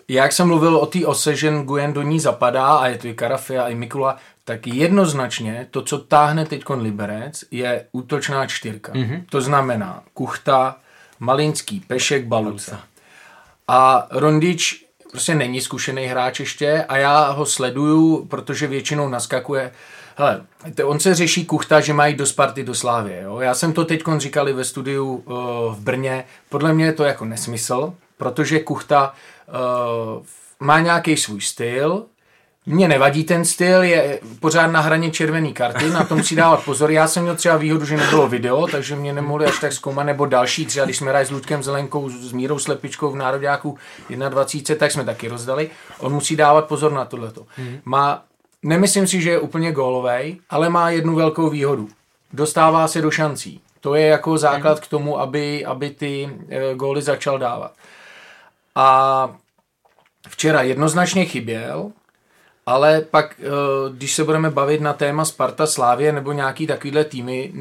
Jak jsem mluvil o té ose, že Nguyen do ní zapadá a je to i Karafia, i Mikula, tak jednoznačně to, co táhne teďkon Liberec, je útočná čtyřka. Mm-hmm. To znamená Kuchta, Malinský, Pešek, Baluca. A Rondič prostě není zkušený hráč ještě a já ho sleduju, protože většinou naskakuje. Hele, on se řeší Kuchta, že mají do Sparty, do Slávie. Jo? Já jsem to teďkon říkali ve studiu v Brně. Podle mě je to jako nesmysl, protože Kuchta má nějaký svůj styl. Mně nevadí ten styl, je pořád na hraně červený karty, na tom si dávat pozor. Já jsem měl třeba výhodu, že nebylo video, takže mě nemohli až tak zkoumat, nebo další třeba, když jsme hráli s Luďkem Zelenkou, s Mírou Slepičkou v Nároďáku 21, tak jsme taky rozdali. On musí dávat pozor na tohleto. Nemyslím si, že je úplně gólovej, ale má jednu velkou výhodu. Dostává se do šancí. To je jako základ k tomu, aby ty góly začal dávat. A včera jednoznačně chyběl, ale pak, když se budeme bavit na téma Sparta, Slávie nebo nějaký takovýhle týmy,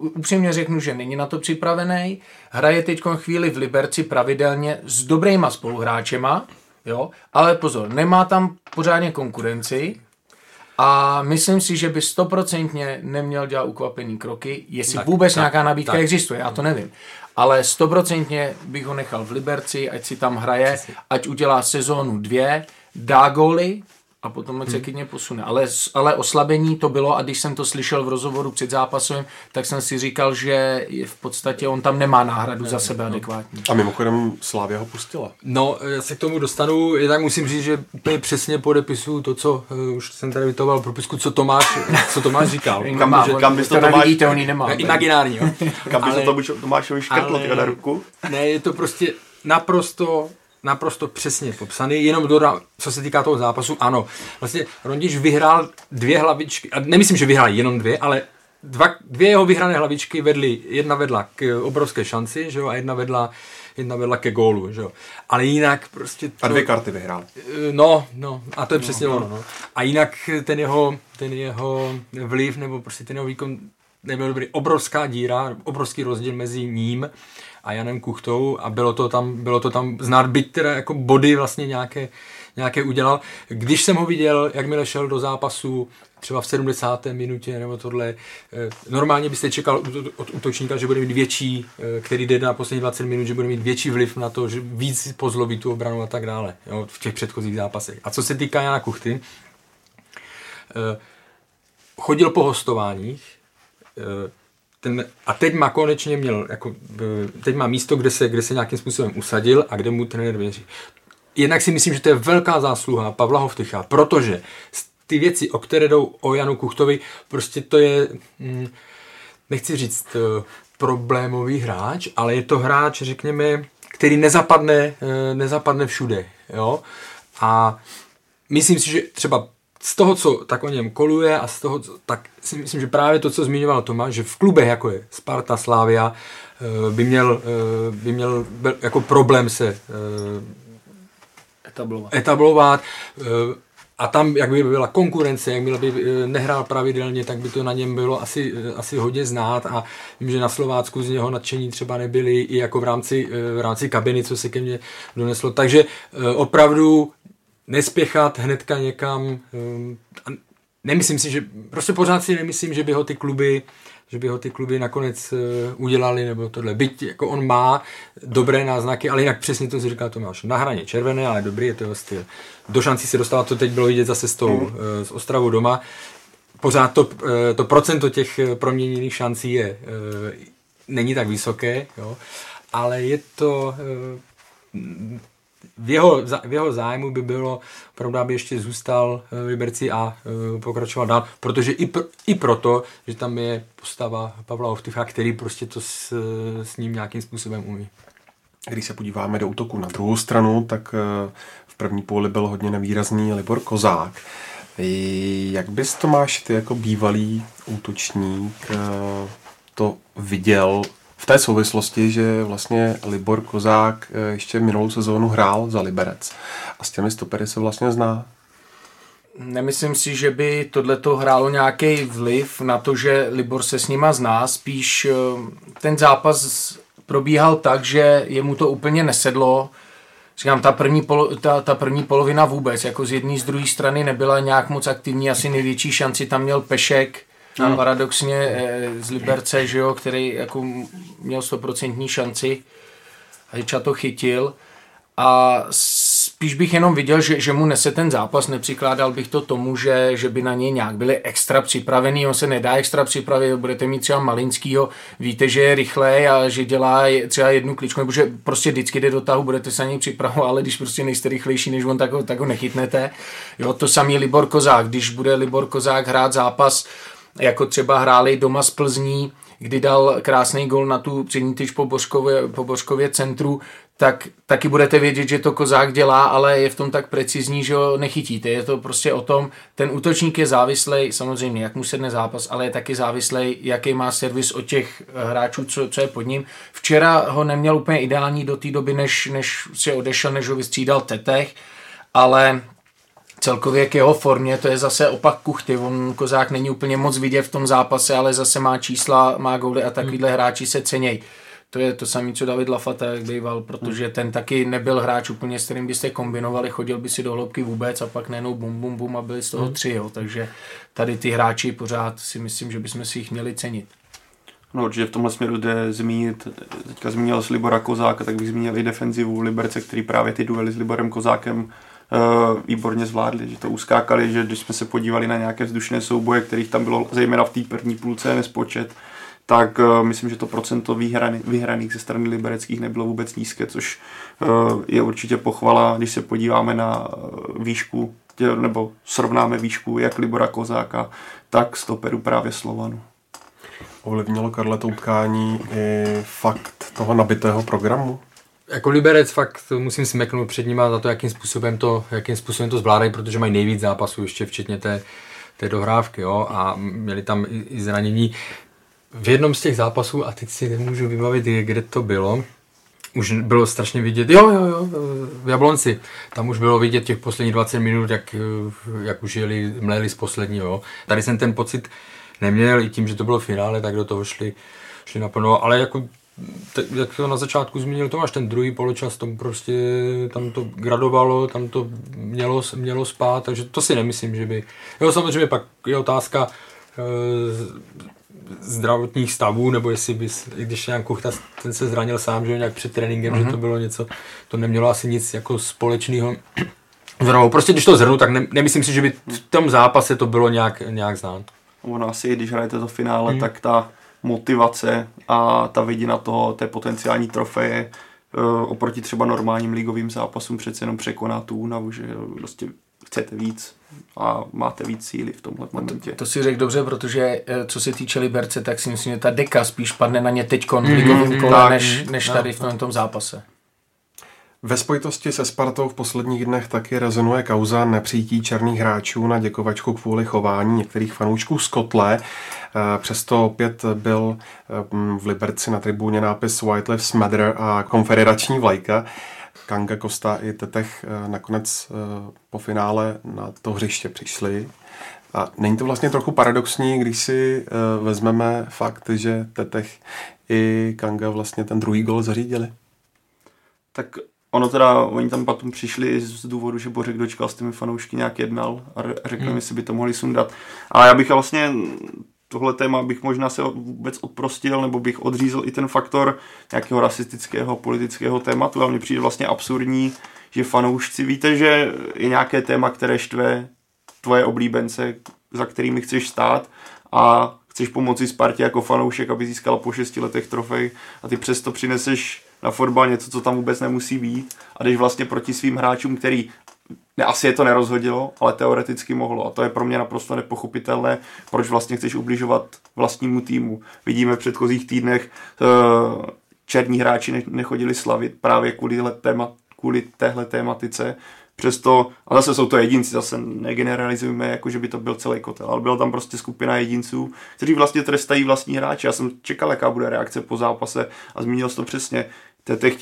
upřímně řeknu, že není na to připravený. Hraje teďkon chvíli v Liberci pravidelně s dobrýma spoluhráčema, jo? Ale pozor, nemá tam pořádně konkurenci a myslím si, že by 100% neměl dělat ukvapený kroky, jestli tak, vůbec tak, nějaká nabídka tak existuje, já to nevím. Ale 100% bych ho nechal v Liberci, ať si tam hraje, ať udělá sezónu 2, dá góly a potom se klidně posune. Ale oslabení to bylo a když jsem to slyšel v rozhovoru před zápasem, tak jsem si říkal, že v podstatě on tam nemá náhradu za sebe adekvátní. A mimochodem Slavia ho pustila. No, já se k tomu dostanu, já tak musím říct, že úplně přesně podepisuju to, co už jsem tady vytoval propisku, co Tomáš říkal. Kam bys to Tomáš... Vidíte, on ji nemá. Imaginární, jo. Kam bys to Tomášovi škrtlo tyhle na ruku? Ne, je to prostě naprosto přesně popsaný, jenom dodám, co se týká toho zápasu, ano. Vlastně Rondič vyhrál 2 hlavičky, a nemyslím, že vyhrál jenom 2, ale 2 jeho vyhrané hlavičky vedly, jedna vedla k obrovské šanci, že jo, a jedna vedla ke gólu, že jo. Ale jinak prostě... To, a 2 karty vyhrál. No, a to je přesně ono. No. A jinak ten jeho vliv, nebo prostě ten jeho výkon nebyl dobrý, obrovská díra, obrovský rozdíl mezi ním a Janem Kuchtou a bylo to tam znát, byť teda jako body vlastně nějaké udělal. Když jsem ho viděl, jakmile šel do zápasu třeba v 70. minutě nebo tohle, normálně byste čekal od útočníka, že bude mít větší, který jde na poslední 20 minut, že bude mít větší vliv na to, že víc pozloví tu obranu a tak dále, jo, v těch předchozích zápasech. A co se týká Jana Kuchty, chodil po hostováních, a teď má konečně měl, jako, teď má místo, kde se nějakým způsobem usadil a kde mu trenér věří. Jednak si myslím, že to je velká zásluha Pavla Hoftycha, protože ty věci, o které jdou o Janu Kuchtovi, prostě to je, nechci říct problémový hráč, ale je to hráč, řekněme, který nezapadne všude. Jo? A myslím si, že třeba z toho, co tak o něm koluje a z toho, tak si myslím, že právě to, co zmiňoval Tomáš, že v klubech, jako je Sparta, Slavia, by měl jako problém se etablovat. A tam, jak by byla konkurence, jak by nehrál pravidelně, tak by to na něm bylo asi hodně znát a vím, že na Slovácku z něho nadšení třeba nebyli i jako v rámci kabiny, co se ke mně doneslo. Takže opravdu nespěchat hnedka někam. Nemyslím si, že prostě pořád si nemyslím, že by ho ty kluby nakonec udělali nebo tohle. Byť jako on má dobré náznaky, ale jinak přesně to, co říká Tomáš. Na hraně červené, ale dobrý je to jeho styl. Do šancí se dostává, to teď bylo vidět zase s Ostravou doma. Pořád to procento těch proměněných šancí není tak vysoké, jo? Ale je to... V jeho zájmu by bylo opravdu, aby ještě zůstal v Liberci a pokračoval dál, protože i proto, že tam je postava Pavla Hoftycha, který prostě to s ním nějakým způsobem umí. Když se podíváme do útoku na druhou stranu, tak v první půli byl hodně nevýrazný Libor Kozák. Jak bys, Tomáš, ty jako bývalý útočník to viděl v té souvislosti, že vlastně Libor Kozák ještě minulou sezónu hrál za Liberec a s těmi stopery se vlastně zná? Nemyslím si, že by tohleto hrálo nějaký vliv na to, že Libor se s nima zná. Spíš ten zápas probíhal tak, že jemu to úplně nesedlo. Říkám, ta první polovina vůbec, jako z jedné z druhé strany nebyla nějak moc aktivní, asi největší šanci tam měl Pešek, a paradoxně z Liberce, že jo, který jako měl 100% šanci a Heča to chytil. A spíš bych jenom viděl, že mu nese ten zápas, nepřikládal bych to tomu, že by na něj nějak byli extra připravený, on se nedá extra připravit, budete mít třeba Malinskýho, víte, že je rychlej a že dělá třeba jednu kličku, nebo že prostě vždycky jde do tahu, budete se na něj připravovat, ale když prostě nejste rychlejší než on, tak ho nechytnete. Jo, to samý Libor Kozák, když bude Libor Kozák hrát zápas, jako třeba hráli doma z Plzní, kdy dal krásný gol na tu přední tyč po Bořkově centru, tak taky budete vědět, že to Kozák dělá, ale je v tom tak precizní, že ho nechytíte. Je to prostě o tom, ten útočník je závislej, samozřejmě, jak mu sedne zápas, ale je taky závislej, jaký má servis od těch hráčů, co je pod ním. Včera ho neměl úplně ideální do té doby, než si odešel, než ho vystřídal Tetteh, ale... Celkově k jeho formě, to je zase opak Kuchty, on Kozák není úplně moc vidět v tom zápase, ale zase má čísla, má góly a takovýhle hráči se cenějí. To je to samé, co David Lafata býval, protože ten taky nebyl hráč úplně, s kterým byste kombinovali, chodil by si do hloubky vůbec a pak najednou bum, bum, bum a byli z toho 3, jo. Takže tady ty hráči pořád si myslím, že bychom si jich měli cenit. No určitě v tomhle směru jde zmínit, teďka zmínil si Libora Kozáka, tak bych zmínil i defenzivu Liberce, který právě ty duely s Liborem Kozákem výborně zvládli, že to uskákali, že když jsme se podívali na nějaké vzdušné souboje, kterých tam bylo zejména v té první půlce nespočet, tak myslím, že to procento vyhraných ze strany libereckých nebylo vůbec nízké, což je určitě pochvala, když se podíváme na výšku, nebo srovnáme výšku jak Libora Kozáka, tak stoperu právě Slovanu. Ovlivnilo, Karle, to utkání fakt toho nabitého programu? Jako Liberec fakt musím smeknout před nima za to, jakým způsobem to zvládají, protože mají nejvíc zápasů ještě včetně té dohrávky, jo, a měli tam i zranění. V jednom z těch zápasů, a teď si nemůžu vybavit, kde to bylo, už bylo strašně vidět, jo, v Jablonci, tam už bylo vidět těch posledních 20 minut, jak už jeli, mléli z posledního, jo. Tady jsem ten pocit neměl, i tím, že to bylo finále, tak do toho šli naplno, ale jako jak to na začátku zmínil Tomáš, ten druhý poločas, tam prostě tam to gradovalo, tam to mělo spát, takže to si nemyslím, že by... Jo, samozřejmě pak je otázka zdravotních stavů, nebo jestli by, i když Jan Kuchta, ten se zranil sám, že nějak před tréninkem, že to bylo něco, to nemělo asi nic jako společného. Prostě když to zhrnu, tak nemyslím si, že by v tom zápase to bylo nějak znát. Ono asi, když hrajete to finále, tak ta motivace a ta vidina toho, té potenciální trofeje oproti třeba normálním ligovým zápasům přece jenom překoná tu únavu, že prostě chcete víc a máte víc síly v tomhle momentě. To si řekl dobře, protože co se týče Liberce, tak si myslím, že ta deka spíš padne na ně teďkon v ligovém kole, než tady v tom zápase. Ve spojitosti se Spartou v posledních dnech taky rezonuje kauza nepřijítí černých hráčů na děkovačku kvůli chování některých fanoušků z kotle. Přesto opět byl v Liberci na tribuně nápis White Lives Matter a konfederační vlajka. Kanga, Costa i Tetteh nakonec po finále na to hřiště přišli. A není to vlastně trochu paradoxní, když si vezmeme fakt, že Tetteh i Kanga vlastně ten druhý gol zařídili? Tak oni tam potom přišli z důvodu, že Bořek Dočkal s těmi fanoušky nějak jednal a řekli mi, jestli by to mohli sundat. A já bych vlastně tohle téma bych možná se vůbec odprostil, nebo bych odřízl i ten faktor nějakého rasistického, politického tématu. A mně přijde vlastně absurdní, že fanoušci, víte, že je nějaké téma, které štve tvoje oblíbence, za kterými chceš stát a chceš pomoci Spartě jako fanoušek, aby získala po 6 letech trofej a ty přesto přineseš na fotbal něco, co tam vůbec nemusí být a jdeš vlastně proti svým hráčům, který asi je to nerozhodilo, ale teoreticky mohlo a to je pro mě naprosto nepochopitelné, proč vlastně chceš ubližovat vlastnímu týmu. Vidíme v předchozích týdnech černí hráči nechodili slavit právě kvůli téhle tématice, přesto, a zase jsou to jedinci, zase negeneralizujeme, jako že by to byl celý kotel, ale byla tam prostě skupina jedinců, kteří vlastně trestají vlastní hráče. Já jsem čekal, jaká bude reakce po zápase a zmínil jsi to přesně. Tetteh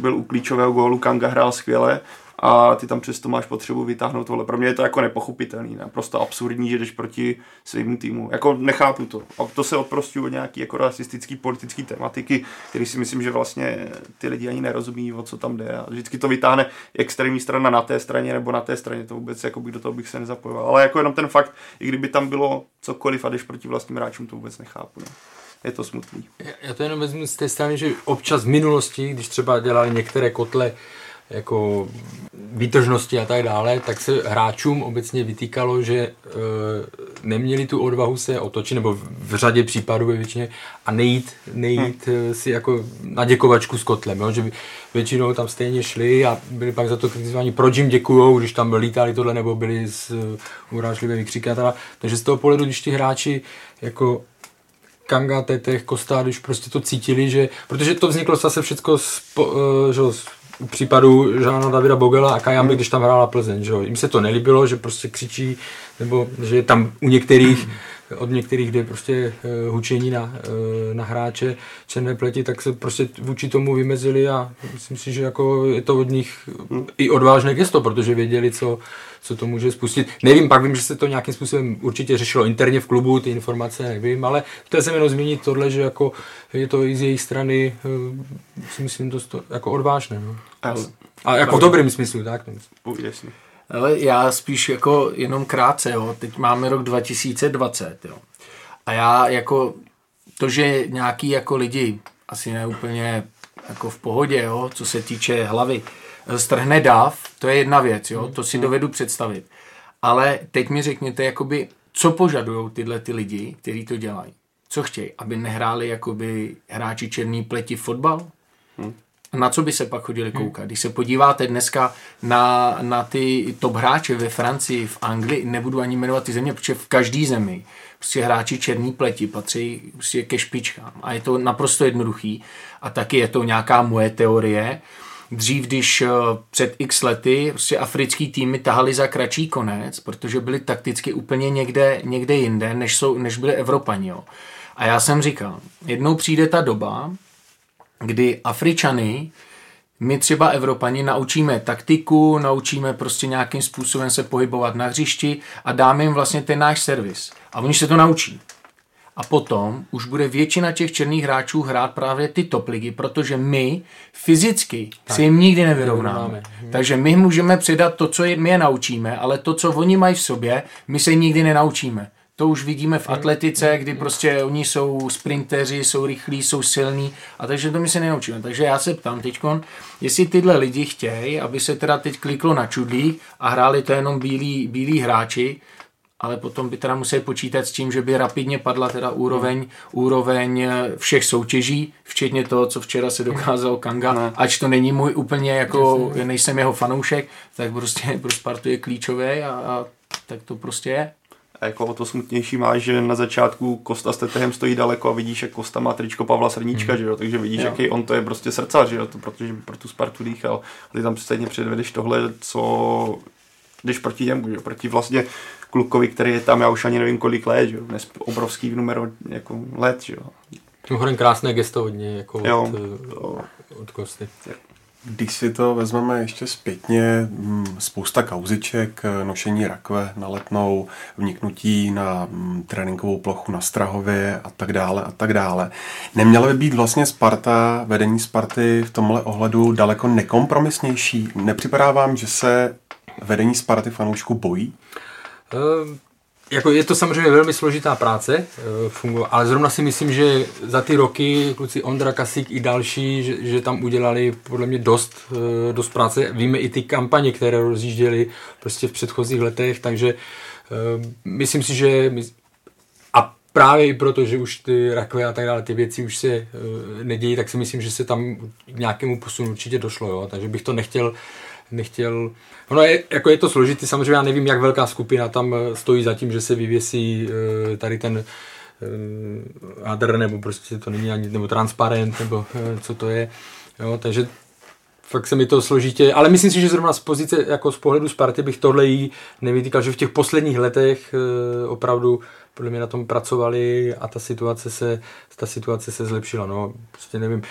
byl u klíčového gólu, Kanga hrál skvěle a ty tam přesto máš potřebu vytáhnout tohle. Pro mě je to jako nepochopitelný, naprosto absurdní, že jdeš proti svému týmu. Jako nechápu to. A to se odprostí od nějaký jako rasistický, politický tematiky, který si myslím, že vlastně ty lidi ani nerozumí, o co tam jde. A vždycky to vytáhne extrémní strana na té straně nebo na té straně. To vůbec jako do toho bych se nezapojoval. Ale jako jenom ten fakt, i kdyby tam bylo cokoliv a jdeš proti vlastním hráčům, to vůbec nechápu. Je to smutný. Já to jenom vezmu z té strany, že občas v minulosti, když třeba dělali některé kotle jako výtržnosti a tak dále, tak se hráčům obecně vytýkalo, že neměli tu odvahu se otočit, nebo v řadě případů většině, a nejít si jako na děkovačku s kotlem, jo? Že většinou tam stejně šli a byli pak za to kritizováni, proč jim děkujou, když tam lítali tohle, nebo byli urážlivě vykřiky a tak. Takže z toho pohledu, když ti hráči jako Kanga, Tetteh, Costa, když prostě to cítili, že, protože to vzniklo zase všechno z případu Žána Davida Bogela a Kajamby, když tam hrála Plzeň, že jo. Jim se to nelíbilo, že prostě křičí, nebo že tam od některých jde prostě hučení na hráče černé pleti, tak se prostě vůči tomu vymezili a myslím si, že jako je to od nich i odvážné gesto, protože věděli, co to může spustit. Nevím, pak vím, že se to nějakým způsobem určitě řešilo interně v klubu, ty informace nevím, ale chtěl jsem jenom zmínit tohle, že jako je to i z jejich strany, si myslím, dost jako odvážné. No. A jako v dobrým smyslu, tak? Jasně. Ale já spíš jako jenom krátce, jo. Teď máme rok 2020, jo. A já jako to, že nějaký jako lidi asi neúplně jako v pohodě, jo, co se týče hlavy, strhne dáv, to je jedna věc, jo, to si dovedu představit. Ale teď mi řekněte, jakoby, co požadujou tyhle ty lidi, kteří to dělají? Co chtějí? Aby nehráli jakoby hráči černý pleti fotbal? Na co by se pak chodili koukat? Když se podíváte dneska na ty top hráče ve Francii, v Anglii, nebudu ani jmenovat ty země, protože v každý zemi prostě hráči černý pleti patří prostě ke špičkám. A je to naprosto jednoduchý. A taky je to nějaká moje teorie. Dřív, když před x lety prostě africký týmy tahali za kratší konec, protože byli takticky úplně někde jinde, než byli Evropani. Jo. A já jsem říkal, jednou přijde ta doba, kdy Afričany, my třeba Evropani, naučíme taktiku, naučíme prostě nějakým způsobem se pohybovat na hřišti a dáme jim vlastně ten náš servis. A oni se to naučí. A potom už bude většina těch černých hráčů hrát právě ty top ligy, protože my fyzicky se jim nikdy nevyrovnáme. Takže my můžeme předat to, co my je naučíme, ale to, co oni mají v sobě, my se nikdy nenaučíme. To už vidíme v atletice, kdy prostě oni jsou sprinteři, jsou rychlí, jsou silní, a takže to my se nenaučíme. Takže já se ptám teďkon, jestli tyhle lidi chtějí, aby se teda teď kliklo na čudlík a hráli to jenom bílí hráči, ale potom by teda museli počítat s tím, že by rapidně padla teda úroveň všech soutěží, včetně toho, co včera se dokázal Kanga. No. Ač to není můj úplně, jako nejsem jeho fanoušek, tak prostě pro Spartu je klíčový a tak to prostě je. A jako o to smutnější má, že na začátku Costa s Tettehem stojí daleko a vidíš, jak Costa má tričko Pavla Srdníčka, že jo? Takže vidíš, jaký on to je prostě srdcař, že jo? To, protože pro tu Spartu dýchal. A ty tam stejně předvedeš tohle, co jdeš proti němu, že? Proti vlastně klukovi, který je tam, já už ani nevím kolik let, že jo? Dnes obrovský numero jako let, že jo? Mimochodem krásné gesto hodně, jako jo, od Costy. Když si to vezmeme ještě zpětně, spousta kauziček, nošení rakve na Letnou, vniknutí na tréninkovou plochu na Strahově a tak dále a tak dále. Neměla by být vlastně Sparta, vedení Sparty v tomhle ohledu daleko nekompromisnější? Nepřipadá vám, že se vedení Sparty fanoušku bojí? Jako je to samozřejmě velmi složitá práce, ale zrovna si myslím, že za ty roky kluci Ondra Kasík i další, že tam udělali podle mě dost práce. Víme i ty kampaně, které rozjížděly prostě v předchozích letech, takže myslím si, že a právě i proto, že už ty rakve a tak dále, ty věci už se nedějí, tak si myslím, že se tam k nějakému posunu určitě došlo, jo? Takže bych to nechtěl. Ono je, jako je to složitý, samozřejmě já nevím, jak velká skupina tam stojí za tím, že se vyvěsí tady ten hadr, nebo prostě to není ani, nebo transparent, nebo co to je, jo, takže fakt se mi to složitě, ale myslím si, že zrovna z pozice, jako z pohledu Sparty bych tohle jí nevytýkal, že v těch posledních letech opravdu podle mě na tom pracovali a ta situace se zlepšila, no, prostě nevím,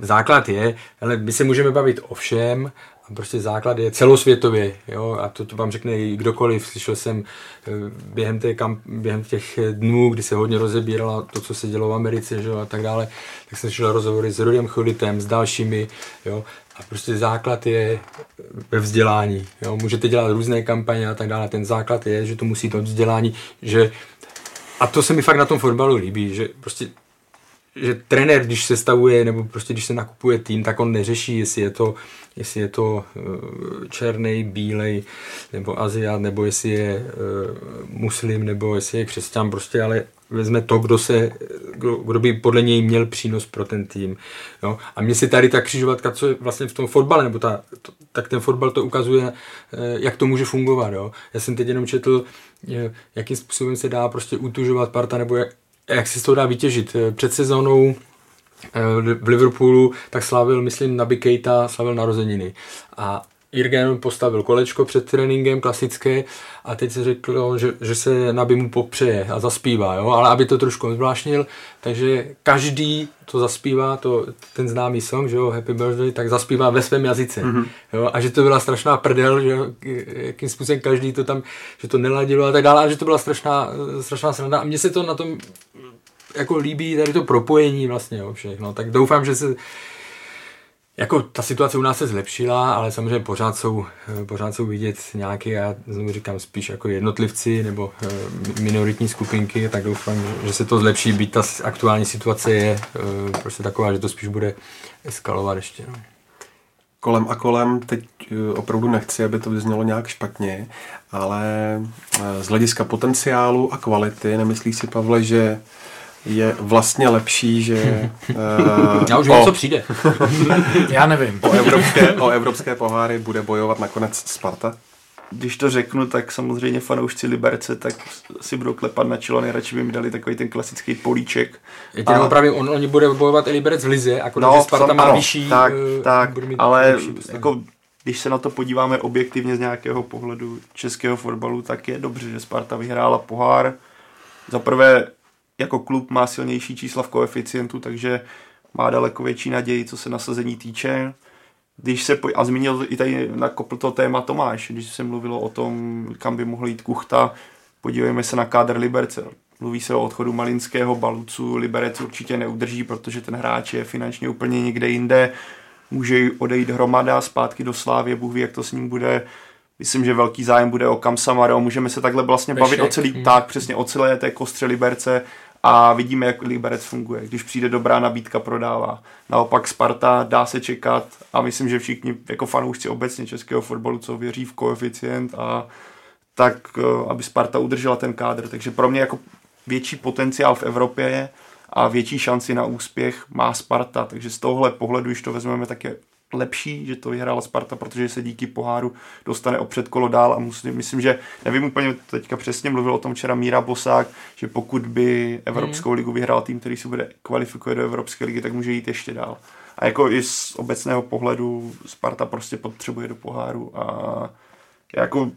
základ je, ale my se můžeme bavit o všem, prostě základ je celosvětově, jo, a to vám řekne i kdokoliv. Slyšel jsem během těch dnů, kdy se hodně rozebíralo to, co se dělo v Americe, že jo, a tak dále, tak jsem slyšel rozhovory s Rudem Cholitem, s dalšími, jo, a prostě základ je ve vzdělání, jo, můžete dělat různé kampaně a tak dále, ten základ je, že to musí to vzdělání, že, a to se mi fakt na tom fotbalu líbí, že prostě že trenér, když se stavuje, nebo prostě když se nakupuje tým, tak on neřeší, jestli je to černý, bílej, nebo Aziat, nebo jestli je muslim, nebo jestli je křesťan, prostě, ale vezme to, kdo by podle něj měl přínos pro ten tým. Jo? A mě si tady ta křižovatka, co je vlastně v tom fotbale, nebo tak ten fotbal to ukazuje, jak to může fungovat. Jo? Já jsem teď jenom četl, jakým způsobem se dá prostě utužovat parta, nebo jak se z toho dá vytěžit. Před sezónou v Liverpoolu tak slavil, myslím, Naby Keita, slavil narozeniny. A Jürgen postavil kolečko před tréninkem, klasické, a teď se řeklo, že se Naby mu popřeje a zaspívá, jo? Ale aby to trošku zvláštnil, takže každý to zaspívá, ten známý song, že jo, Happy Birthday, tak zaspívá ve svém jazyce. Mm-hmm. Jo? A že to byla strašná prdel, že jakým způsobem každý to tam, že to neladilo a tak dále, a že to byla strašná sranda. A mně se to na tom jako líbí, tady to propojení vlastně, jo, všechno. Tak doufám, že se jako ta situace u nás se zlepšila, ale samozřejmě pořád jsou vidět nějaké, já znovu říkám, spíš jako jednotlivci nebo minoritní skupinky, tak doufám, že se to zlepší, byť ta aktuální situace je prostě taková, že to spíš bude eskalovat ještě. No. Kolem a kolem, teď opravdu nechci, aby to vyznělo nějak špatně, ale z hlediska potenciálu a kvality, nemyslíš si, Pavle, že je vlastně lepší, že... Já už vím, co přijde. Já nevím. O evropské poháry bude bojovat nakonec Sparta? Když to řeknu, tak samozřejmě fanoušci Liberce tak si budou klepat na čelo, nejradši by mi dali takový ten klasický políček. Je to právě oni bude bojovat i Liberec v lize, akorát no, že Sparta má ano, vyšší... Tak, ale jako, když se na to podíváme objektivně z nějakého pohledu českého fotbalu, tak je dobře, že Sparta vyhrála pohár. Za prvé, jako klub má silnější čísla v koeficientu, takže má daleko větší naději, co se nasazení týče. A zmínil i tady nakopl to téma Tomáš, když se mluvilo o tom, kam by mohl jít Kuchta, podívejme se na kádr Liberce. Mluví se o odchodu Malinského, Balucu, Liberec určitě neudrží, protože ten hráč je finančně úplně někde jinde. Může odejít Hromada zpátky do Slávie, Bůh ví, jak to s ním bude. Myslím, že velký zájem bude o Kamsamaro. Můžeme se takhle vlastně bavit o celý pták, přesně o celé té kostře Liberce a vidíme, jak Liberec funguje. Když přijde dobrá nabídka, prodává. Naopak Sparta, dá se čekat a myslím, že všichni jako fanoušci obecně českého fotbalu, co věří v koeficient a tak, aby Sparta udržela ten kádr. Takže pro mě jako větší potenciál v Evropě je a větší šanci na úspěch má Sparta. Takže z tohohle pohledu, když to vezmeme, tak je lepší, že to vyhrála Sparta, protože se díky poháru dostane o předkolo dál a myslím, že, nevím úplně, teďka přesně mluvil o tom včera Míra Bosák, že pokud by Evropskou ligu vyhrál tým, který se bude kvalifikovat do Evropské ligy, tak může jít ještě dál. A jako i z obecného pohledu Sparta prostě potřebuje do poháru a jako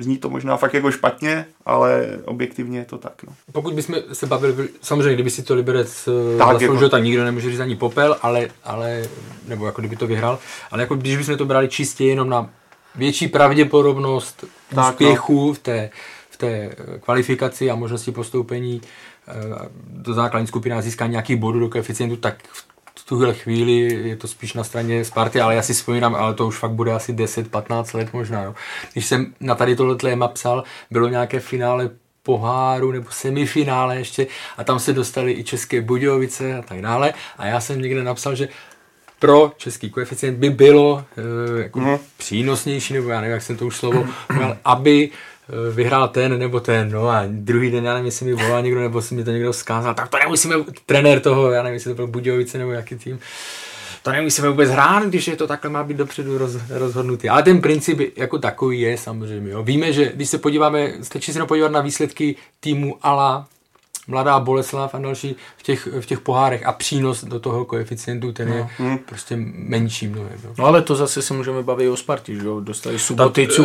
zní to možná fakt jako špatně, ale objektivně je to tak. No. Pokud bychom se bavili, samozřejmě kdyby si to Liberec zasloužil, tak nikdo nemůže říct ani popel, ale nebo jako kdyby to vyhrál, ale jako když bychom to brali čistě jenom na větší pravděpodobnost úspěchu v té kvalifikaci a možnosti postoupení do základní skupiny a získání nějakých bodů do koeficientu, tak v tuhle chvíli je to spíš na straně Sparty, ale já si vzpomínám, ale to už fakt bude asi 10-15 let možná. Jo. Když jsem na tady tohle téma psal, bylo nějaké finále poháru nebo semifinále ještě a tam se dostali i České Budějovice a tak dále a já jsem někde napsal, že pro český koeficient by bylo přínosnější, nebo já nevím, jak jsem to už slovo, aby vyhrál ten nebo ten, no a druhý den, já nevím, jestli mi volal někdo, nebo si mi to někdo vzkázal, tak to nemusíme, trenér toho, já nevím, jestli to byl Budějovice nebo jaký tým, to nemusíme vůbec hrát, když je to takhle má být dopředu rozhodnutý. Ale ten princip jako takový je samozřejmě, jo. Víme, že když se podíváme, stačí se podívat na výsledky týmu ala Mladá Boleslav a další v těch pohárech a přínos do toho koeficientu, ten je prostě menší. No ale to zase se můžeme bavit o Spartě, že jo? Dostali Suboticu,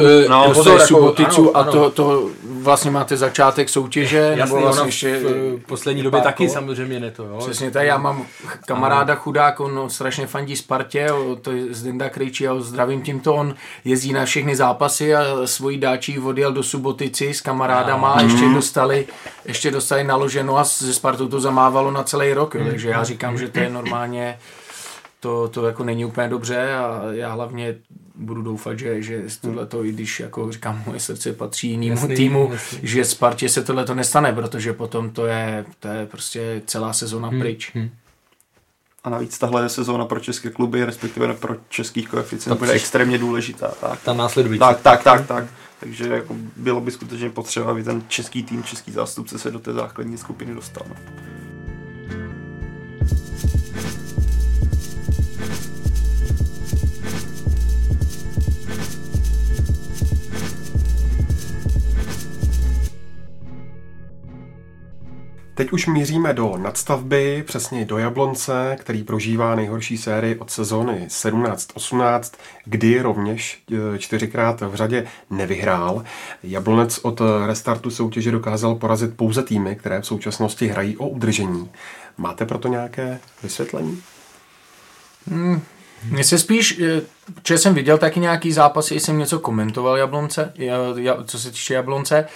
a to vlastně máte začátek soutěže, jasný, nebo vlastně ještě v poslední době taky samozřejmě ne to, jo? Přesně, tak já mám kamaráda chudák, on strašně fandí Spartě, to je Zdenda Krejčí, já ho zdravím tímto, on jezdí na všechny zápasy a svojí dáčí odjel do Subotici s kamarádama a ještě dostali naložení, no a ze Spartu to zamávalo na celý rok, jo, takže já říkám, že to je normálně, to jako není úplně dobře a já hlavně budu doufat, že tohleto, i když jako říkám, moje srdce patří jinému týmu, že Spartě se tohleto nestane, protože potom to je prostě celá sezona pryč. A navíc tahle sezóna pro české kluby, respektive pro českých koeficientů bude extrémně důležitá. Ta následující. Tak. Takže jako bylo by skutečně potřeba, aby ten český tým, český zástupce se do té základní skupiny dostal. Teď už míříme do nadstavby, přesně do Jablonce, který prožívá nejhorší sérii od sezony 17-18, kdy rovněž 4krát v řadě nevyhrál. Jablonec od restartu soutěže dokázal porazit pouze týmy, které v současnosti hrají o udržení. Máte proto nějaké vysvětlení? Mně se spíš, že jsem viděl taky nějaký zápasy, jsem něco komentoval Jablonce, co se týče Jablonce.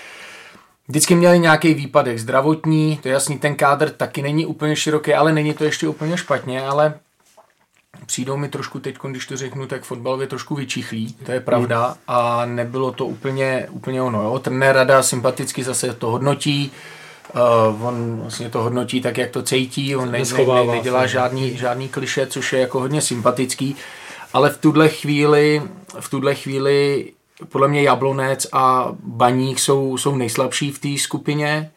Vždycky měli nějaký výpadek zdravotní, to je jasný, ten kádr taky není úplně široký, ale není to ještě úplně špatně, ale přijdou mi trošku teď, když to řeknu, tak fotbalově trošku vyčichlí, to je pravda a nebylo to úplně ono. Jo. Trenér Rada sympaticky zase to hodnotí, on vlastně to hodnotí tak, jak to cítí, on nedělá žádný kliše, což je jako hodně sympatický, ale v tuhle chvíli podle mě Jablonec a Baník jsou nejslabší v té skupině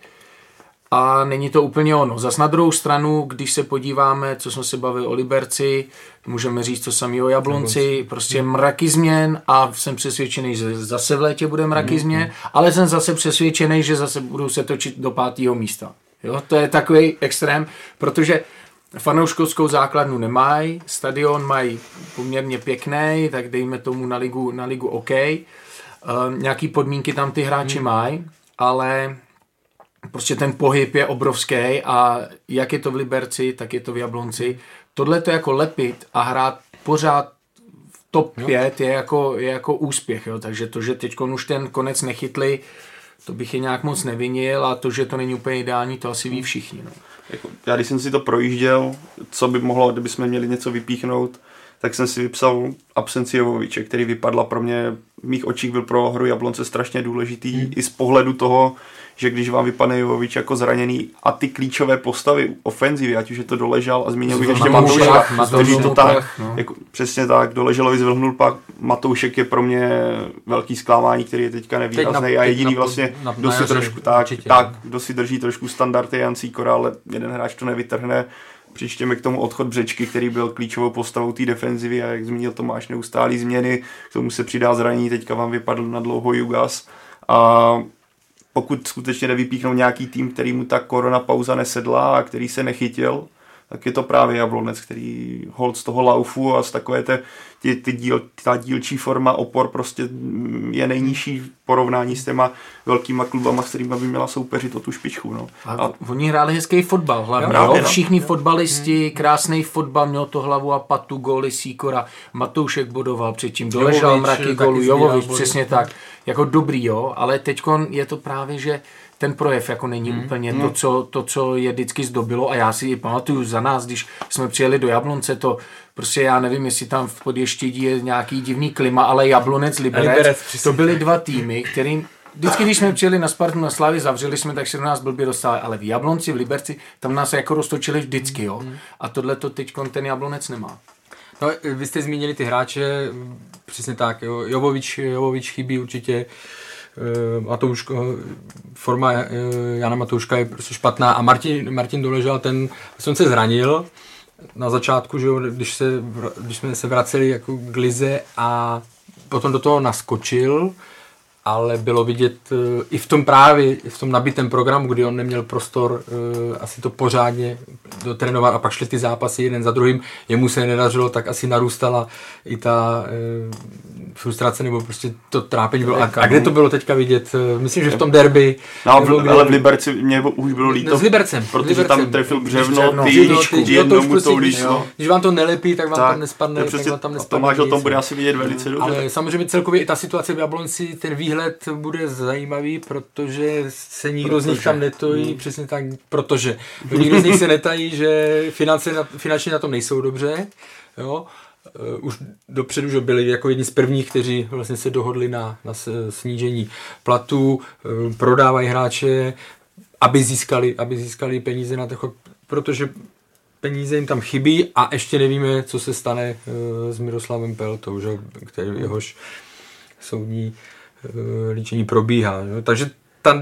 a není to úplně ono. Zas na druhou stranu, když se podíváme, co jsme se bavili o Liberci, můžeme říct to samý o Jablonci, prostě mraky změn a jsem přesvědčený, že zase v létě bude mraky změn, ale jsem zase přesvědčený, že zase budou se točit do 5. místa. Jo? To je takový extrém, protože fanouškovskou základnu nemají, stadion mají poměrně pěkný, tak dejme tomu na ligu OK. Nějaký podmínky tam ty hráči mají, ale prostě ten pohyb je obrovský a jak je to v Liberci, tak je to v Jablonci. Tohle to jako lepit a hrát pořád v top 5 je jako úspěch, jo? Takže to, že teď už ten konec nechytli, to bych je nějak moc nevinil a to, že to není úplně ideální, to asi ví všichni. No. Já když jsem si to projížděl, co by mohlo, kdyby jsme měli něco vypíchnout, tak jsem si vypsal absenci Jovoviče, který vypadla pro mě, v mých očích byl pro hru Jablonce strašně důležitý, i z pohledu toho, že když vám vypadne Jovovič jako zraněný a ty klíčové postavy ofenzivy, ať už je to Doležal a zmínil bych ještě Matoušek, no. Jako, přesně tak, Doležalovi zvrhnul pak, Matoušek je pro mě velký zklamání, který je teďka nevýrazný a jediný vlastně, kdo si trošku drží trošku standardy Jan Sýkora, ale jeden hráč to nevytrhne. Přičtěme k tomu odchod Břečky, který byl klíčovou postavou té defenzivy a jak zmínil Tomáš, neustálý změny, k tomu se přidá zranění, teďka vám vypadl na dlouho Jugas a pokud skutečně nevypíchnou nějaký tým, který mu ta korona pauza nesedla a který se nechytil, tak je to právě Jablonec, který holt z toho laufu a z takové ta dílčí forma opor prostě je nejnižší v porovnání s těma velkýma klubama, s kterými by měla soupeřit o tu špičku. No. A oni hráli hezký fotbal hlavně. Jo, všichni fotbalisti, krásný fotbal, měl to hlavu a patu, góly Sýkora. Matoušek bodoval předtím, Doležal mraky gólu, Jovovič, přesně tak. Jako dobrý, jo, ale teďkon je to právě, že ten projev jako není úplně to, co je vždycky zdobilo a já si pamatuju za nás, když jsme přijeli do Jablonce, to prostě já nevím, jestli tam v Podještědí je nějaký divný klima, ale Jablonec, Liberec to byly dva týmy, kterým vždycky, když jsme přijeli na Spartu, na Slavii, zavřeli jsme, tak se do nás blbě dostali, ale v Jablonci, v Liberci, tam nás jako roztočili vždycky, jo. A tohle to teďkon ten Jablonec nemá. No, vy jste zmínili ty hráče, přesně tak, jo. Jovovič chybí určitě. Matouška, forma Jana Matouška je prostě špatná a Martin Doležal, ten se zranil na začátku, že jo, když jsme se vraceli jako k lize a potom do toho naskočil, ale bylo vidět i v tom právě, v tom nabitém programu, kdy on neměl prostor asi to pořádně dotrénovat a pak šly ty zápasy jeden za druhým, jemu se nedařilo, tak asi narůstala i ta frustrace nebo prostě to trápení bylo. A kde to bylo teďka vidět? Myslím, že v tom derby. Ale v Liberci mě už bylo líto. S Libercem. Protože tam trefil břevno, když vám to nelepí, tak vám tam nespadne. Tomáš o tom bude asi vidět velice dobře. Ale samozřejmě celkově i ta situace v Jablonci, ten výhled bude zajímavý, protože se nikdo z nich tam netojí, přesně tak, protože nikdo z nich se netají, že finančně na tom nejsou dobře, jo. Už dopředu, že byli jako jedni z prvních, kteří vlastně se dohodli na snížení platů, prodávají hráče, aby získali peníze na to, protože peníze jim tam chybí a ještě nevíme, co se stane s Miroslavem Peltou, že, který jehož soudní líčení probíhá. No? Takže ta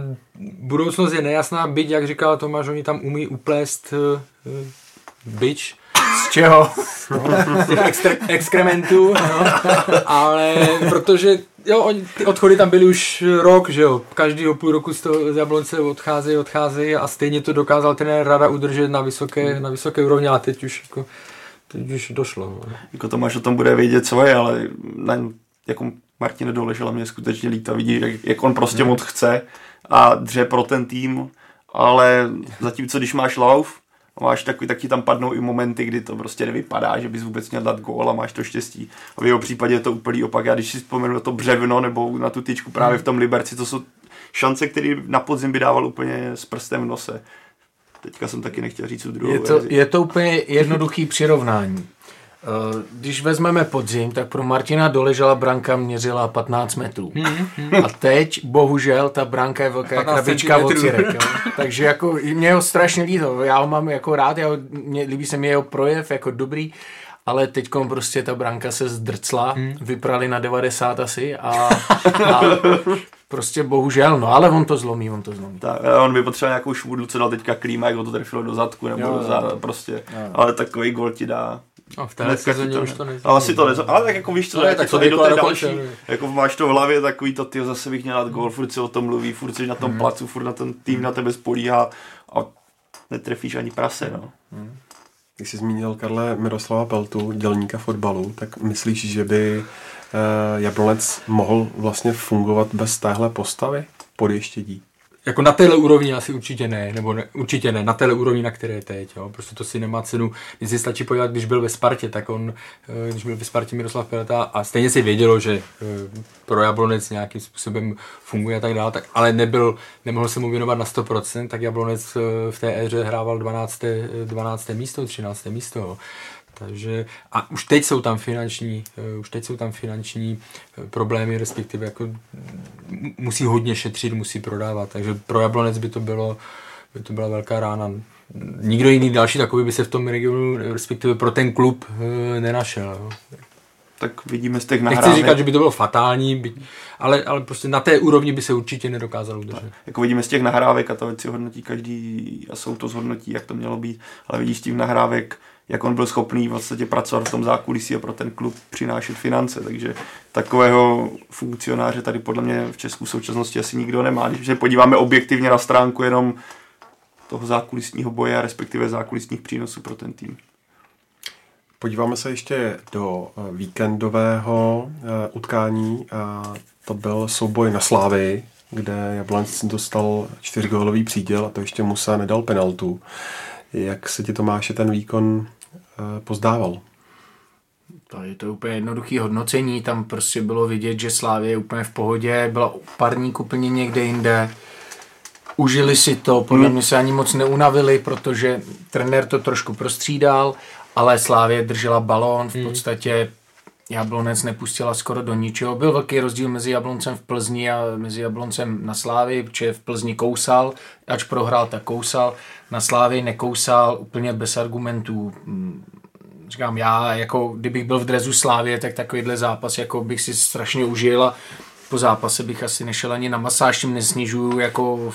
budoucnost je nejasná, byť, jak říkal Tomáš, oni tam umí uplést bič. Z čeho? No, z těch exkrementů. No. Ale protože jo, ty odchody tam byly už rok, že jo. Každýho půl roku z Jablonce odcházejí a stejně to dokázal trenér Rada udržet na vysoké úrovni, ale teď už došlo. No. Jako Tomáš o tom bude vědět svoje, ale jako Martina Doležala mě skutečně líta, vidí, jak on prostě moc chce a dře pro ten tým, ale zatímco když máš lauf, máš takový, tak ti tam padnou i momenty, kdy to prostě nevypadá, že bys vůbec měl dát gól a máš to štěstí. A v jeho případě je to úplný opak. Já když si vzpomenu na to břevno nebo na tu tyčku právě v tom Liberci, to jsou šance, které na podzim by dával úplně s prstem v nose. Teďka jsem taky nechtěl říct druhou. Je to úplně jednoduchý přirovnání. Když vezmeme podzim, tak pro Martina Doležala branka měřila 15 metrů. A teď, bohužel, ta branka je velká krabička ocirek. Takže jako, mě ho strašně líto. Já ho mám jako rád, líbí se mi jeho projev, jako dobrý, ale teďkom prostě ta branka se zdrcla, vyprali na 90 asi a prostě bohužel, no, ale on to zlomí. Tak, on by potřeboval nějakou švůdlu, co dal teďka Klíma, jak ho to trefilo do zadku, nebo do záda, prostě. Jo. Ale takový gol ti dá. A v téhle sezóně už to nezvládá. Ale tak jako víš, co nejde do té další. Jako máš to v hlavě takový to, ty zase bych měl dát gól, furt si o tom mluví, furt jsi na tom placu, furt na ten tým na tebe spolíhá a netrefíš ani prase, no. Když jsi zmínil, Karle, Miroslava Peltu, dělníka fotbalu, tak myslíš, že by Jablonec mohl vlastně fungovat bez téhle postavy Podještědí? jako na téhle úrovni asi určitě ne, nebo ne, určitě ne, na téhle úrovni, na které je teď, jo. Prostě to si nemá cenu, když si stačí podívat, když byl ve Spartě, tak on, když byl ve Spartě Miroslav Peleta a stejně si vědělo, že pro Jablonec nějakým způsobem funguje a tak dále, tak, ale nemohl se mu věnovat na 100%, tak Jablonec v té éře hrával 12. místo, 13. místo, jo. Takže a už teď jsou tam finanční problémy, respektive jako musí hodně šetřit, musí prodávat. Takže pro Jablonec by to byla velká rána. Nikdo jiný další takový by se v tom regionu, respektive pro ten klub nenašel. Tak vidíme z těch nahrávek. Nechci říkat, že by to bylo fatální, ale prostě na té úrovni by se určitě nedokázalo udržet. Jako vidíme z těch nahrávek a to věci hodnotí každý a jsou to zhodnotí, jak to mělo být, ale vidíš z těch nahrávek, jak on byl schopný vlastně pracovat v tom zákulisí a pro ten klub přinášet finance, takže takového funkcionáře tady podle mě v Česku v současnosti asi nikdo nemá. Když se podíváme objektivně na stránku jenom toho zákulisního boje a respektive zákulisních přínosů pro ten tým. Podíváme se ještě do víkendového utkání a to byl souboj na Slavii, kde Jablonec dostal 4gólový příděl a to ještě Musa nedal penaltu. Jak se ti, Tomáše, ten výkon pozdával? To je to úplně jednoduché hodnocení, tam prostě bylo vidět, že Slavia je úplně v pohodě, byla parník úplně někde jinde, užili si to, podle mě se ani moc neunavili, protože trenér to trošku prostřídal, ale Slavia držela balón, v podstatě Jablonec nepustila skoro do ničeho. Byl velký rozdíl mezi Jabloncem v Plzni a mezi Jabloncem na Slavii, protože v Plzni kousal, ač prohrál, tak kousal. Na Slavii nekousal úplně bez argumentů. Říkám, já jako kdybych byl v drezu Slavie, tak takovýhle zápas jako bych si strašně užil a po zápase bych asi nešel ani na masáž, tím nesnižuju jako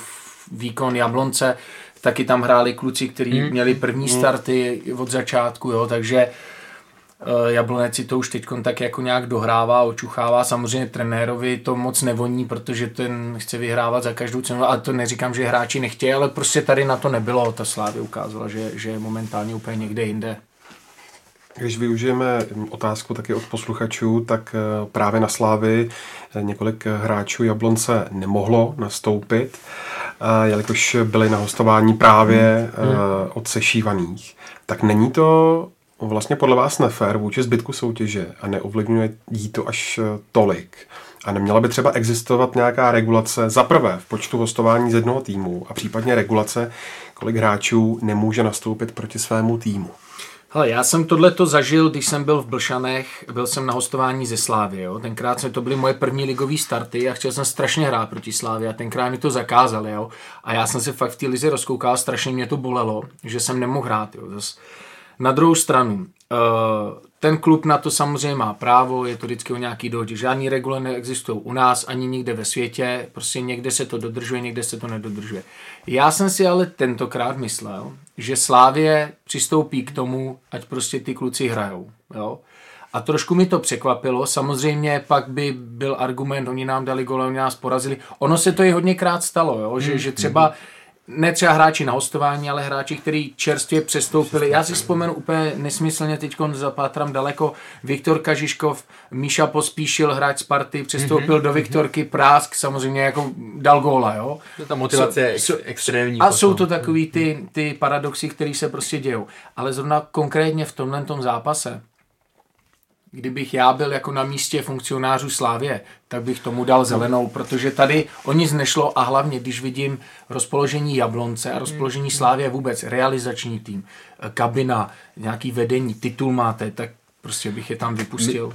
výkon Jablonce. Taky tam hráli kluci, kteří měli první starty od začátku, jo, takže Jablonec si to už teď tak jako nějak dohrává, očuchává. Samozřejmě trenérovi to moc nevoní, protože ten chce vyhrávat za každou cenu, ale to neříkám, že hráči nechtějí, ale prostě tady na to nebylo. Ta Slavia ukázala, že je momentálně úplně někde jinde. Když využijeme otázku taky od posluchačů, tak právě na Slavii několik hráčů Jablonce nemohlo nastoupit, jelikož byli na hostování právě od sešívaných. Tak není to vlastně podle vás nefér vůči zbytku soutěže a neovlivňuje jí to až tolik? A neměla by třeba existovat nějaká regulace zaprvé v počtu hostování z jednoho týmu a případně regulace, kolik hráčů nemůže nastoupit proti svému týmu? Hele, já jsem tohleto zažil, když jsem byl v Blšanech, byl jsem na hostování ze Slavie. Jo. Tenkrát to byly moje první ligové starty a chtěl jsem strašně hrát proti Slavii a tenkrát mi to zakázali. Jo. A já jsem se fakt v té lize rozkoukal, strašně mě to bolelo, že jsem nemohl hrát. Jo. Na druhou stranu, ten klub na to samozřejmě má právo, je to vždycky o nějaký dohodě. Žádný regule neexistují u nás ani nikde ve světě, prostě někde se to dodržuje, někde se to nedodržuje. Já jsem si ale tentokrát myslel, že Slavie přistoupí k tomu, ať prostě ty kluci hrajou. Jo? A trošku mi to překvapilo, samozřejmě pak by byl argument, oni nám dali gol, oni nás porazili. Ono se to i hodněkrát stalo, jo? Že třeba ne třeba hráči na hostování, ale hráči, kteří čerstvě přestoupili. Já si vzpomenu úplně nesmyslně, teď zapátrám daleko, Viktor Kažiškov, Míša Pospíšil, hráč Sparty, přestoupil do Viktorky, Prásk, samozřejmě jako dal góla, jo. Ta motivace je extrémní. A potom jsou to takový ty paradoxy, které se prostě dějou. Ale zrovna konkrétně v tomhle zápase, kdybych já byl jako na místě funkcionářů Slavie, tak bych tomu dal zelenou, protože tady o nic nešlo a hlavně, když vidím rozpoložení Jablonce a rozpoložení Slavie vůbec, realizační tým, kabina, nějaký vedení, titul máte, tak prostě bych je tam vypustil.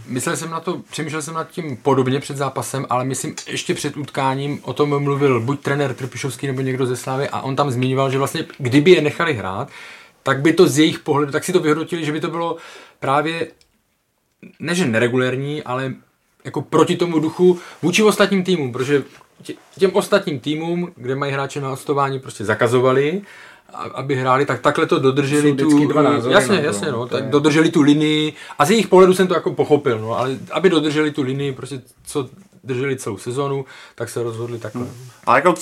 Přemýšlel jsem nad tím podobně před zápasem, ale myslím ještě před utkáním o tom mluvil buď trenér Trpišovský nebo někdo ze Slavie a on tam zmiňoval, že vlastně kdyby je nechali hrát, tak by to z jejich pohledu, tak si to vyhodnotili, že by to bylo právě ne, že neregulérní, ale jako proti tomu duchu vůči ostatním týmům, protože těm ostatním týmům, kde mají hráče na hostování, prostě zakazovali, aby hráli, tak takhle to dodrželi tu tak dodrželi tu linii. A z jejich pohledu jsem to jako pochopil, no, ale aby dodrželi tu linii, prostě co drželi celou sezonu, tak se rozhodli takhle. A jako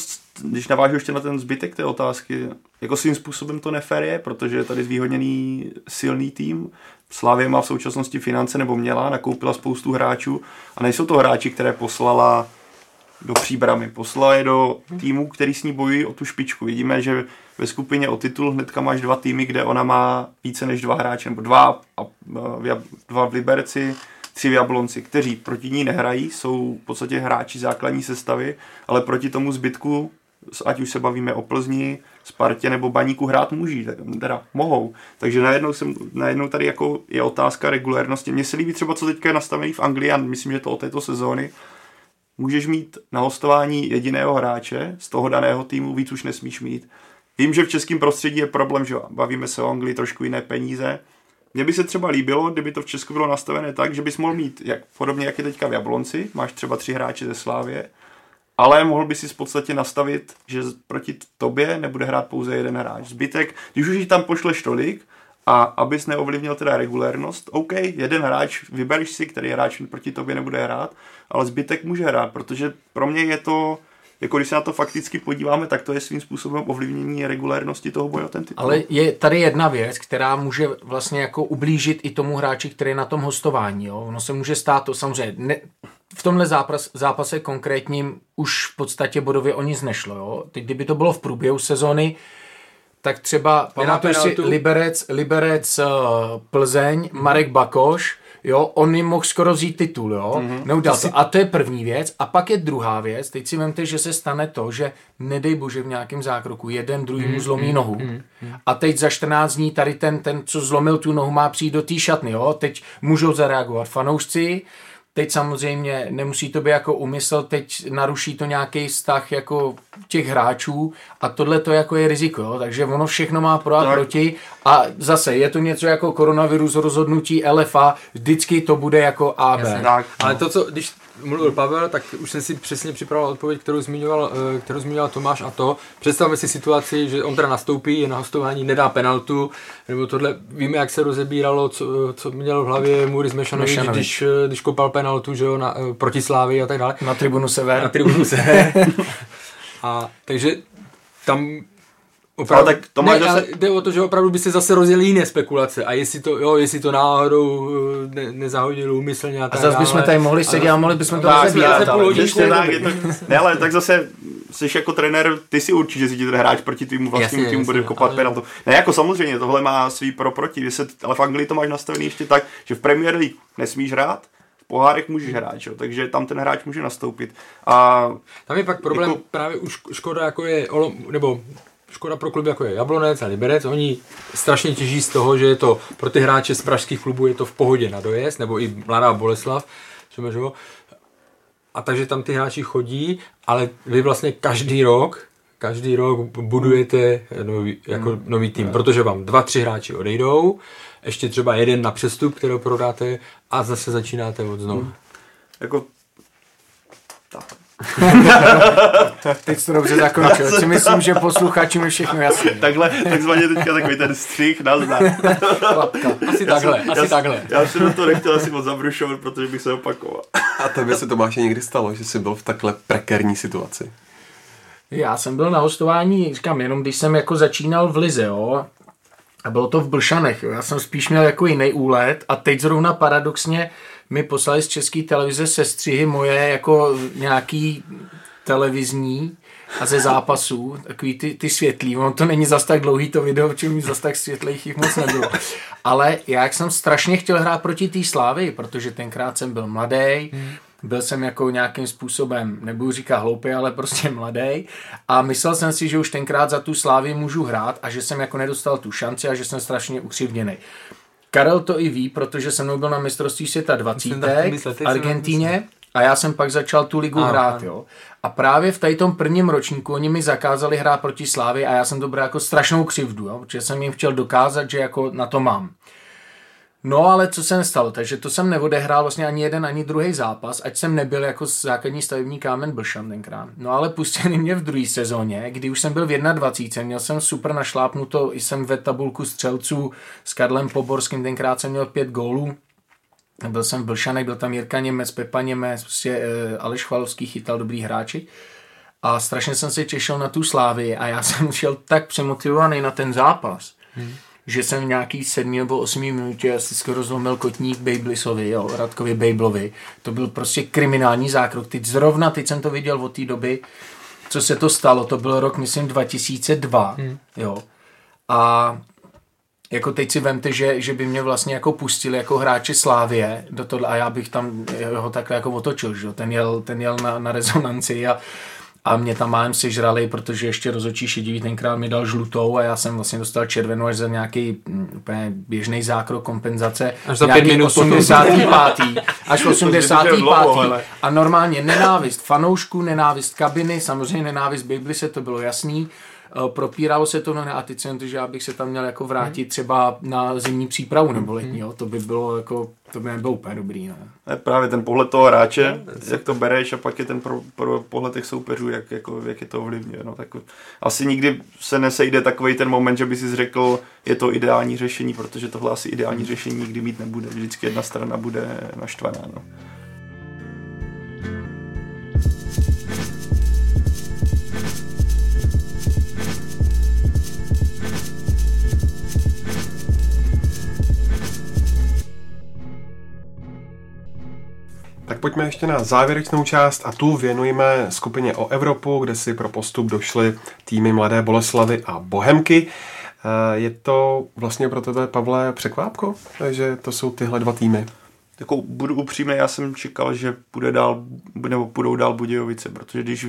když navážu ještě na ten zbytek té otázky, jako svým způsobem to nefér je, protože je tady zvýhodněný silný tým. Slavia má v současnosti finance, nebo měla, nakoupila spoustu hráčů a nejsou to hráči, které poslala do Příbramy, poslala je do týmu, který s ní bojují o tu špičku. Vidíme, že ve skupině o titul hnedka máš dva týmy, kde ona má více než dva hráče, nebo dva v Liberci, tři v Jablonci, kteří proti ní nehrají, jsou v podstatě hráči základní sestavy, ale proti tomu zbytku, ať už se bavíme o Plzni, Spartě nebo Baníku, hrát muží, teda mohou. Takže najednou tady jako je otázka regulérnosti. Mně se líbí třeba, co teďka je nastavený v Anglii, a myslím, že to od této sezóny. Můžeš mít na hostování jediného hráče z toho daného týmu, víc už nesmíš mít. Vím, že v českém prostředí je problém, že bavíme se o Anglii, trošku jiné peníze. Mně by se třeba líbilo, kdyby to v Česku bylo nastavené tak, že bys mohl mít, podobně jak je teďka v Jablonci, máš třeba tři hráče ze Slavie, ale mohl by si v podstatě nastavit, že proti tobě nebude hrát pouze jeden hráč. Zbytek, když už ji tam pošleš tolik, a abys neovlivnil teda regulérnost, OK, jeden hráč, vybereš si, který hráč proti tobě nebude hrát, ale zbytek může hrát, protože pro mě je to, jako když se na to fakticky podíváme, tak to je svým způsobem ovlivnění regulérnosti toho boje o ten titul. Ale je tady jedna věc, která může vlastně jako ublížit i tomu hráči, který je na tom hostování. Jo? Ono se může stát to samozřejmě... V tomhle zápase konkrétním už v podstatě bodově o nic nešlo. Jo? Teď kdyby to bylo v průběhu sezony, tak třeba pamatuješ si Liberec Plzeň, Marek Bakoš, jo, on jim mohl skoro vzít titul, jo, neudal to. A to je první věc. A pak je druhá věc, teď si vemte, že se stane to, že nedej bože v nějakém zákroku jeden druhý mu zlomí nohu. A teď za 14 dní tady ten, co zlomil tu nohu, má přijít do té šatny, jo, teď můžou zareagovat fanoušci. Teď samozřejmě nemusí to být jako úmysl, teď naruší to nějaký vztah jako těch hráčů a tohle to jako je riziko, jo? Takže ono všechno má pro a proti a zase je to něco jako koronavirus, rozhodnutí LFA, vždycky to bude jako AB. Ale to, co když mluvil Pavel, tak už jsem si přesně připravoval odpověď, kterou zmiňoval Tomáš, a to představme si situaci, že on teda nastoupí, je na hostování, nedá penaltu, nebo tohle, víme, jak se rozebíralo, co měl v hlavě Muris Mešanovič, když kopal penaltu, že jo, proti Slávii a tak dále. Na tribunu sever. A takže tam opravdu, tak to ne, zase... jde o to, že opravdu by se zase rozjeli jiné spekulace a jestli to náhodou nezahodilo úmyslně a tak dále. A zase bychom tady mohli sedět a mohli bychom to rozebírat. Ne, ale tak zase jsi jako trenér, ty si určí, že si ten hráč proti tvýmu vlastnímu týmu bude kopat penaltu. Ne, jako samozřejmě, tohle má svý pro proti, ale v Anglii to máš nastavený ještě tak, že v Premier League nesmíš hrát, pohárek můžeš hrát, jo? Takže tam ten hráč může nastoupit. A tam je pak problém, jako, právě už škoda jako je nebo škoda pro kluby jako je Jablonec a Liberec, oni strašně těží z toho, že je to pro ty hráče z pražských klubů je to v pohodě na dojezd, nebo i Mladá Boleslav, třeba, že jo? A takže tam ty hráči chodí, ale vy vlastně každý rok budujete nový tým, protože vám 2-3 hráči odejdou, ještě třeba jeden na přestup, kterého prodáte a zase začínáte od znovu. Jako tak. Teď to dobře zakončil. Si myslím, že posluchačům je všechno jasné. Takhle, takzvaně teďka takový ten střih nazdá. Asi takhle. Já jsem do toho nechtěl asi moc zabrušovat, protože bych se opakoval. A tebe se, Tomáše, někdy stalo, že jsi byl v takhle prekérní situaci? Já jsem byl na hostování, říkám, jenom když jsem jako začínal v lize, jo, a bylo to v Blšanech, jo. Já jsem spíš měl jako jiný úlet a teď zrovna paradoxně mi poslali z České televize sestřihy moje jako nějaký televizní a ze zápasů, takový ty světlý, ono to není zas tak dlouhý to video, čím mi zas tak světlejch jich moc nebylo. Ale já jsem strašně chtěl hrát proti té Slávy, protože tenkrát jsem byl mladý. Byl jsem jako nějakým způsobem, nebudu říkat hloupý, ale prostě mladý. A myslel jsem si, že už tenkrát za tu Slávii můžu hrát a že jsem jako nedostal tu šanci a že jsem strašně ukřivděný. Karel to i ví, protože se mnou byl na mistrovství světa 20 v Argentíně a já jsem pak začal tu ligu hrát. Jo. A právě v tady tom prvním ročníku oni mi zakázali hrát proti Slávii a já jsem to byl jako strašnou křivdu, jo, protože jsem jim chtěl dokázat, že jako na to mám. No ale co se nestalo, takže to jsem neodehrál vlastně ani jeden, ani druhý zápas, ať jsem nebyl jako základní stavební kámen Blšan tenkrát. No ale pustili mě v druhé sezóně, kdy už jsem byl v 21, měl jsem super našlápnuto, jsem ve tabulku střelců s Karlem Poborským, tenkrát jsem měl 5 gólů, byl jsem v Blšanech, byl tam Jirka Němec, Pepa Němec, prostě Aleš Chvalovský chytal, dobrý hráči. A strašně jsem se těšil na tu Slávii a já jsem šel tak přemotivovaný na ten zápas. že jsem v nějaký 7. nebo 8. minutě si skoro zlomil kotník Bejblisovi, jo, Radkovi Bejblovi. To byl prostě kriminální zákrok. Teď jsem to viděl od té doby, co se to stalo. To byl rok, myslím, 2002. Jo. A jako teď si vemte, že by mě vlastně jako pustili jako hráče Slávie do tohle a já bych tam ho takhle jako otočil, že? Ten jel na rezonanci a mě tam málem sežrali, protože ještě rozhodčí šedivý tenkrát mi dal žlutou a já jsem vlastně dostal červenou až za nějaký úplně běžný zákrok kompenzace. Až za 5 minut. 85. Až 85. A normálně nenávist fanoušků, nenávist kabiny, samozřejmě nenávist Bejblise, to bylo jasný. Propíralo se to na neaticen, že já bych se tam měl jako vrátit třeba na zimní přípravu nebo letní, jo? To by bylo jako, to by nebylo úplně dobrý. Ne? Právě ten pohled toho hráče, jak to bereš a pak je ten pohled těch soupeřů, jak je to ovlivňuje. No, tak asi nikdy se nesejde takový ten moment, že by si řekl, je to ideální řešení, protože tohle asi ideální řešení nikdy mít nebude. Vždycky jedna strana bude naštvaná. No. Tak pojďme ještě na závěrečnou část a tu věnujeme skupině o Evropu, kde si pro postup došly týmy Mladé Boleslavy a Bohemky. Je to vlastně pro tebe, Pavle, překvápko, že to jsou tyhle dva týmy? Jako budu upřímný, já jsem čekal, že půjdou dál Budějovice, protože když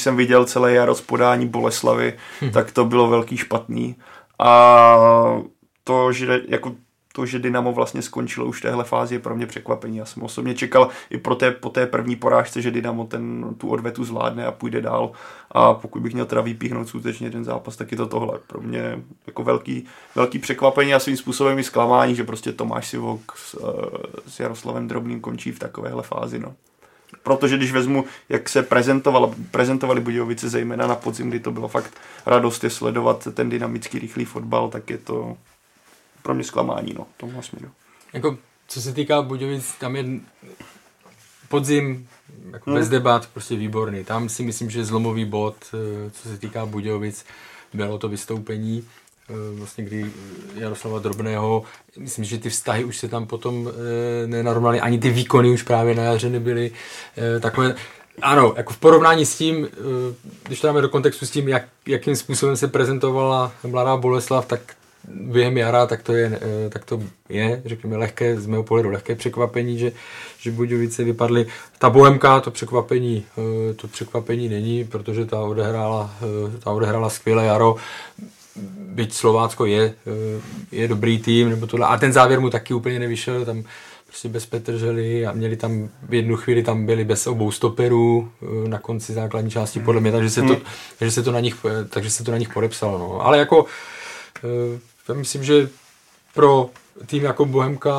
jsem viděl celé jaro z podání Boleslavy, tak to bylo velký špatný. A to, že Dynamo vlastně skončilo už v téhle fázi, je pro mě překvapení. Já jsem osobně čekal i po té první porážce, že Dynamo tu odvetu zvládne a půjde dál. A pokud bych měl teda vypíchnout skutečně ten zápas, tak je to tohle. Pro mě jako velký překvapení a svým způsobem i zklamání, že prostě Tomáš Sivok s Jaroslavem Drobným končí v takovéhle fázi. No. Protože když vezmu, jak se prezentovali Budějovice zejména na podzim, kdy to bylo fakt radost je sledovat ten dynamický rychlý fotbal, tak je to pro mě zklamání, no, v tomhle směru. Jako, co se týká Budějovic, tam je podzim jako bez debat prostě výborný. Tam si myslím, že zlomový bod, co se týká Budějovic, bylo to vystoupení, vlastně kdy Jaroslava Drobného, myslím, že ty vztahy už se tam potom nenarovnaly, ani ty výkony už právě na jaře nebyly takové. Ano, jako v porovnání s tím, když to dáme do kontextu s tím, jakým způsobem se prezentovala Mladá Boleslav, tak během jara, tak to je, řekněme, lehké, z mého pohledu lehké překvapení, že Budějovice vypadly. Ta Bohemka, to překvapení není, protože ta odehrála skvělé jaro, byť Slovácko je dobrý tým, nebo tohle. A ten závěr mu taky úplně nevyšel, tam prostě bez Petržely a měli tam v jednu chvíli, tam byli bez obou stoperů na konci základní části, podle mě, takže se to na nich podepsalo. No. Ale jako já myslím, že pro tým jako Bohemka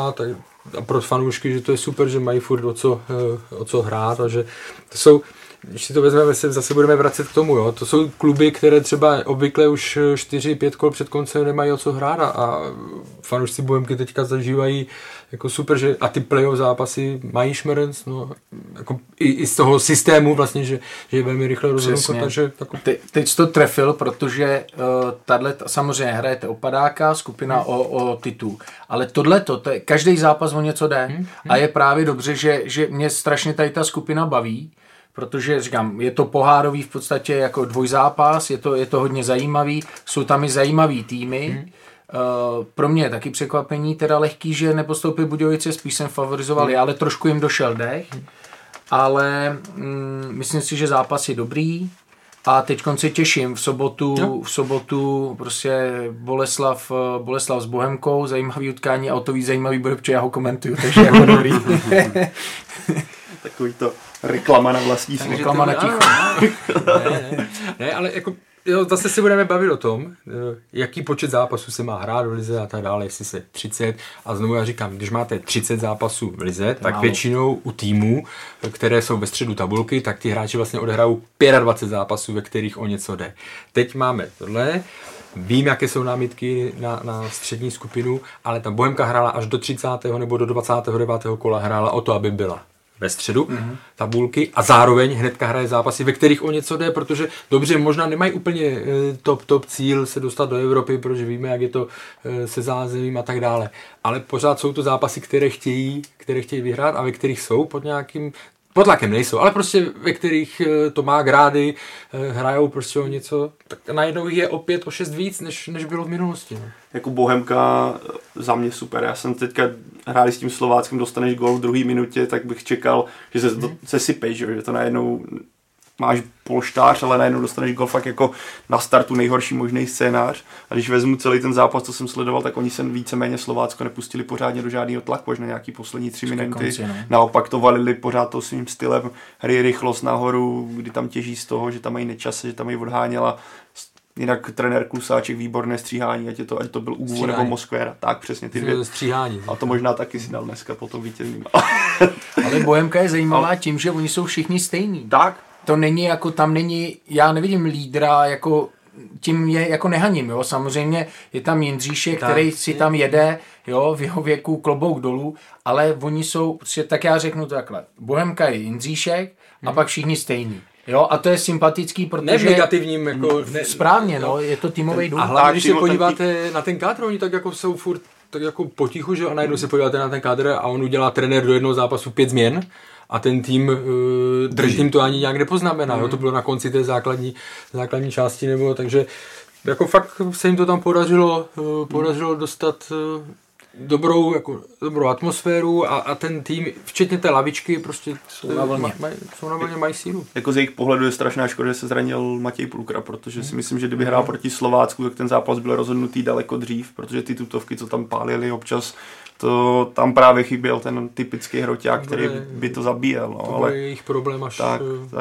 a pro fanoušky, že to je super, že mají furt o co hrát a že to jsou, když si to vezmeme, zase budeme vracet k tomu, jo? To jsou kluby, které třeba obvykle už 4-5 kol před koncem nemají o co hrát a fanoušci Bohemky teďka zažívají jako super, že a ty playoff zápasy mají šmerenc, no, jako i z toho systému vlastně, že je velmi rychle rozhodnuto, takže jako... Teď to trefil, protože samozřejmě hrajete o padáka, skupina o titul, ale tohleto, každý zápas o něco jde a je právě dobře, že mě strašně tady ta skupina baví, protože říkám, je to pohárový v podstatě jako dvojzápas, je to hodně zajímavý, jsou tam i zajímavý týmy, pro mě je taky překvapení, teda lehký, že nepostoupil Budějovice, spíš jsem favorizoval já, ale trošku jim došel dech, ale myslím si, že zápas je dobrý a teď se těším, v sobotu prostě Boleslav s Bohemkou, zajímavý utkání a o to víc zajímavý bude, protože já ho komentuju, takže jako dobrý. Takový to reklama na vlastní svět. Reklama na ticho. Ne, ale jako, jo, zase si budeme bavit o tom, jaký počet zápasů se má hrát v lize a tak dále, jestli se 30. A znovu já říkám, když máte 30 zápasů v lize, tak většinou u týmů, které jsou ve středu tabulky, tak ti hráči vlastně odhrajou 25 zápasů, ve kterých o něco jde. Teď máme tohle. Vím, jaké jsou námitky na střední skupinu, ale ta Bohemka hrála až do 30. nebo do 29. kola hrála o to, aby byla. ve středu tabulky a zároveň hnedka hraje zápasy, ve kterých o něco jde, protože dobře, možná nemají úplně top cíl se dostat do Evropy, protože víme, jak je to se zázemím a tak dále. Ale pořád jsou to zápasy, které chtějí vyhrát a ve kterých jsou pod nějakým tlakem nejsou, ale prostě ve kterých to má grády, hrajou prostě o něco, tak najednou je opět o 6 víc, než bylo v minulosti. Ne? Jako Bohemka za mě super, já jsem teďka hráli s tím Slováckem, dostaneš gól v druhé minutě, tak bych čekal, že se sypeš, že to najednou máš polštář, ale najednou dostaneš gól fakt jako na startu nejhorší možný scénář. A když vezmu celý ten zápas, co jsem sledoval, tak oni se víceméně Slovácko nepustili pořádně do žádného tlaku, až na nějaký poslední 3 minuty. Konci, naopak to valili pořád to svým stylem hry, rychlost nahoru, kdy tam těží z toho, že tam mají nečase, že tam mají odháněla. Jinak trenér Klusáček výborné stříhání, ať to byl Úvod nebo Moskvéra, tak přesně ty dvě. Stříhání. A to možná taky si dal dneska po tom vítězným. Ale Bohemka je zajímavá tím, že oni jsou všichni stejní. Tak. To není jako, tam není, já nevidím lídra, jako tím je jako nehaním, jo, samozřejmě je tam Jindříšek, který si tam jede, jo, v jeho věku klobouk dolů, ale oni jsou, prostě, tak já řeknu takhle, Bohemka je Jindříšek a pak všichni stejní. Jo, a to je sympatický, protože... Ne v negativním, jako... Ne, správně, no, je to týmový duch. A hlavně, když se podíváte na ten kádr, oni tak jako jsou furt tak jako potichu, že a najednou se podíváte na ten kádr a on udělá trenér do jednoho zápasu 5 změn. A ten tým držím to ani nějak nepoznamená. Jo? To bylo na konci té základní části nebo takže jako fakt se jim to tam podařilo dostat dobrou atmosféru a ten tým, včetně té lavičky, prostě jsou na vlně, mají sílu. Jako z jejich pohledu je strašná škoda, že se zranil Matěj Plukra, protože si myslím, že kdyby hrál proti Slovácku, tak ten zápas byl rozhodnutý daleko dřív, protože ty tutovky, co tam pálili občas, to tam právě chyběl ten typický hroťák, který by to zabíjel. No, to byl jejich problém až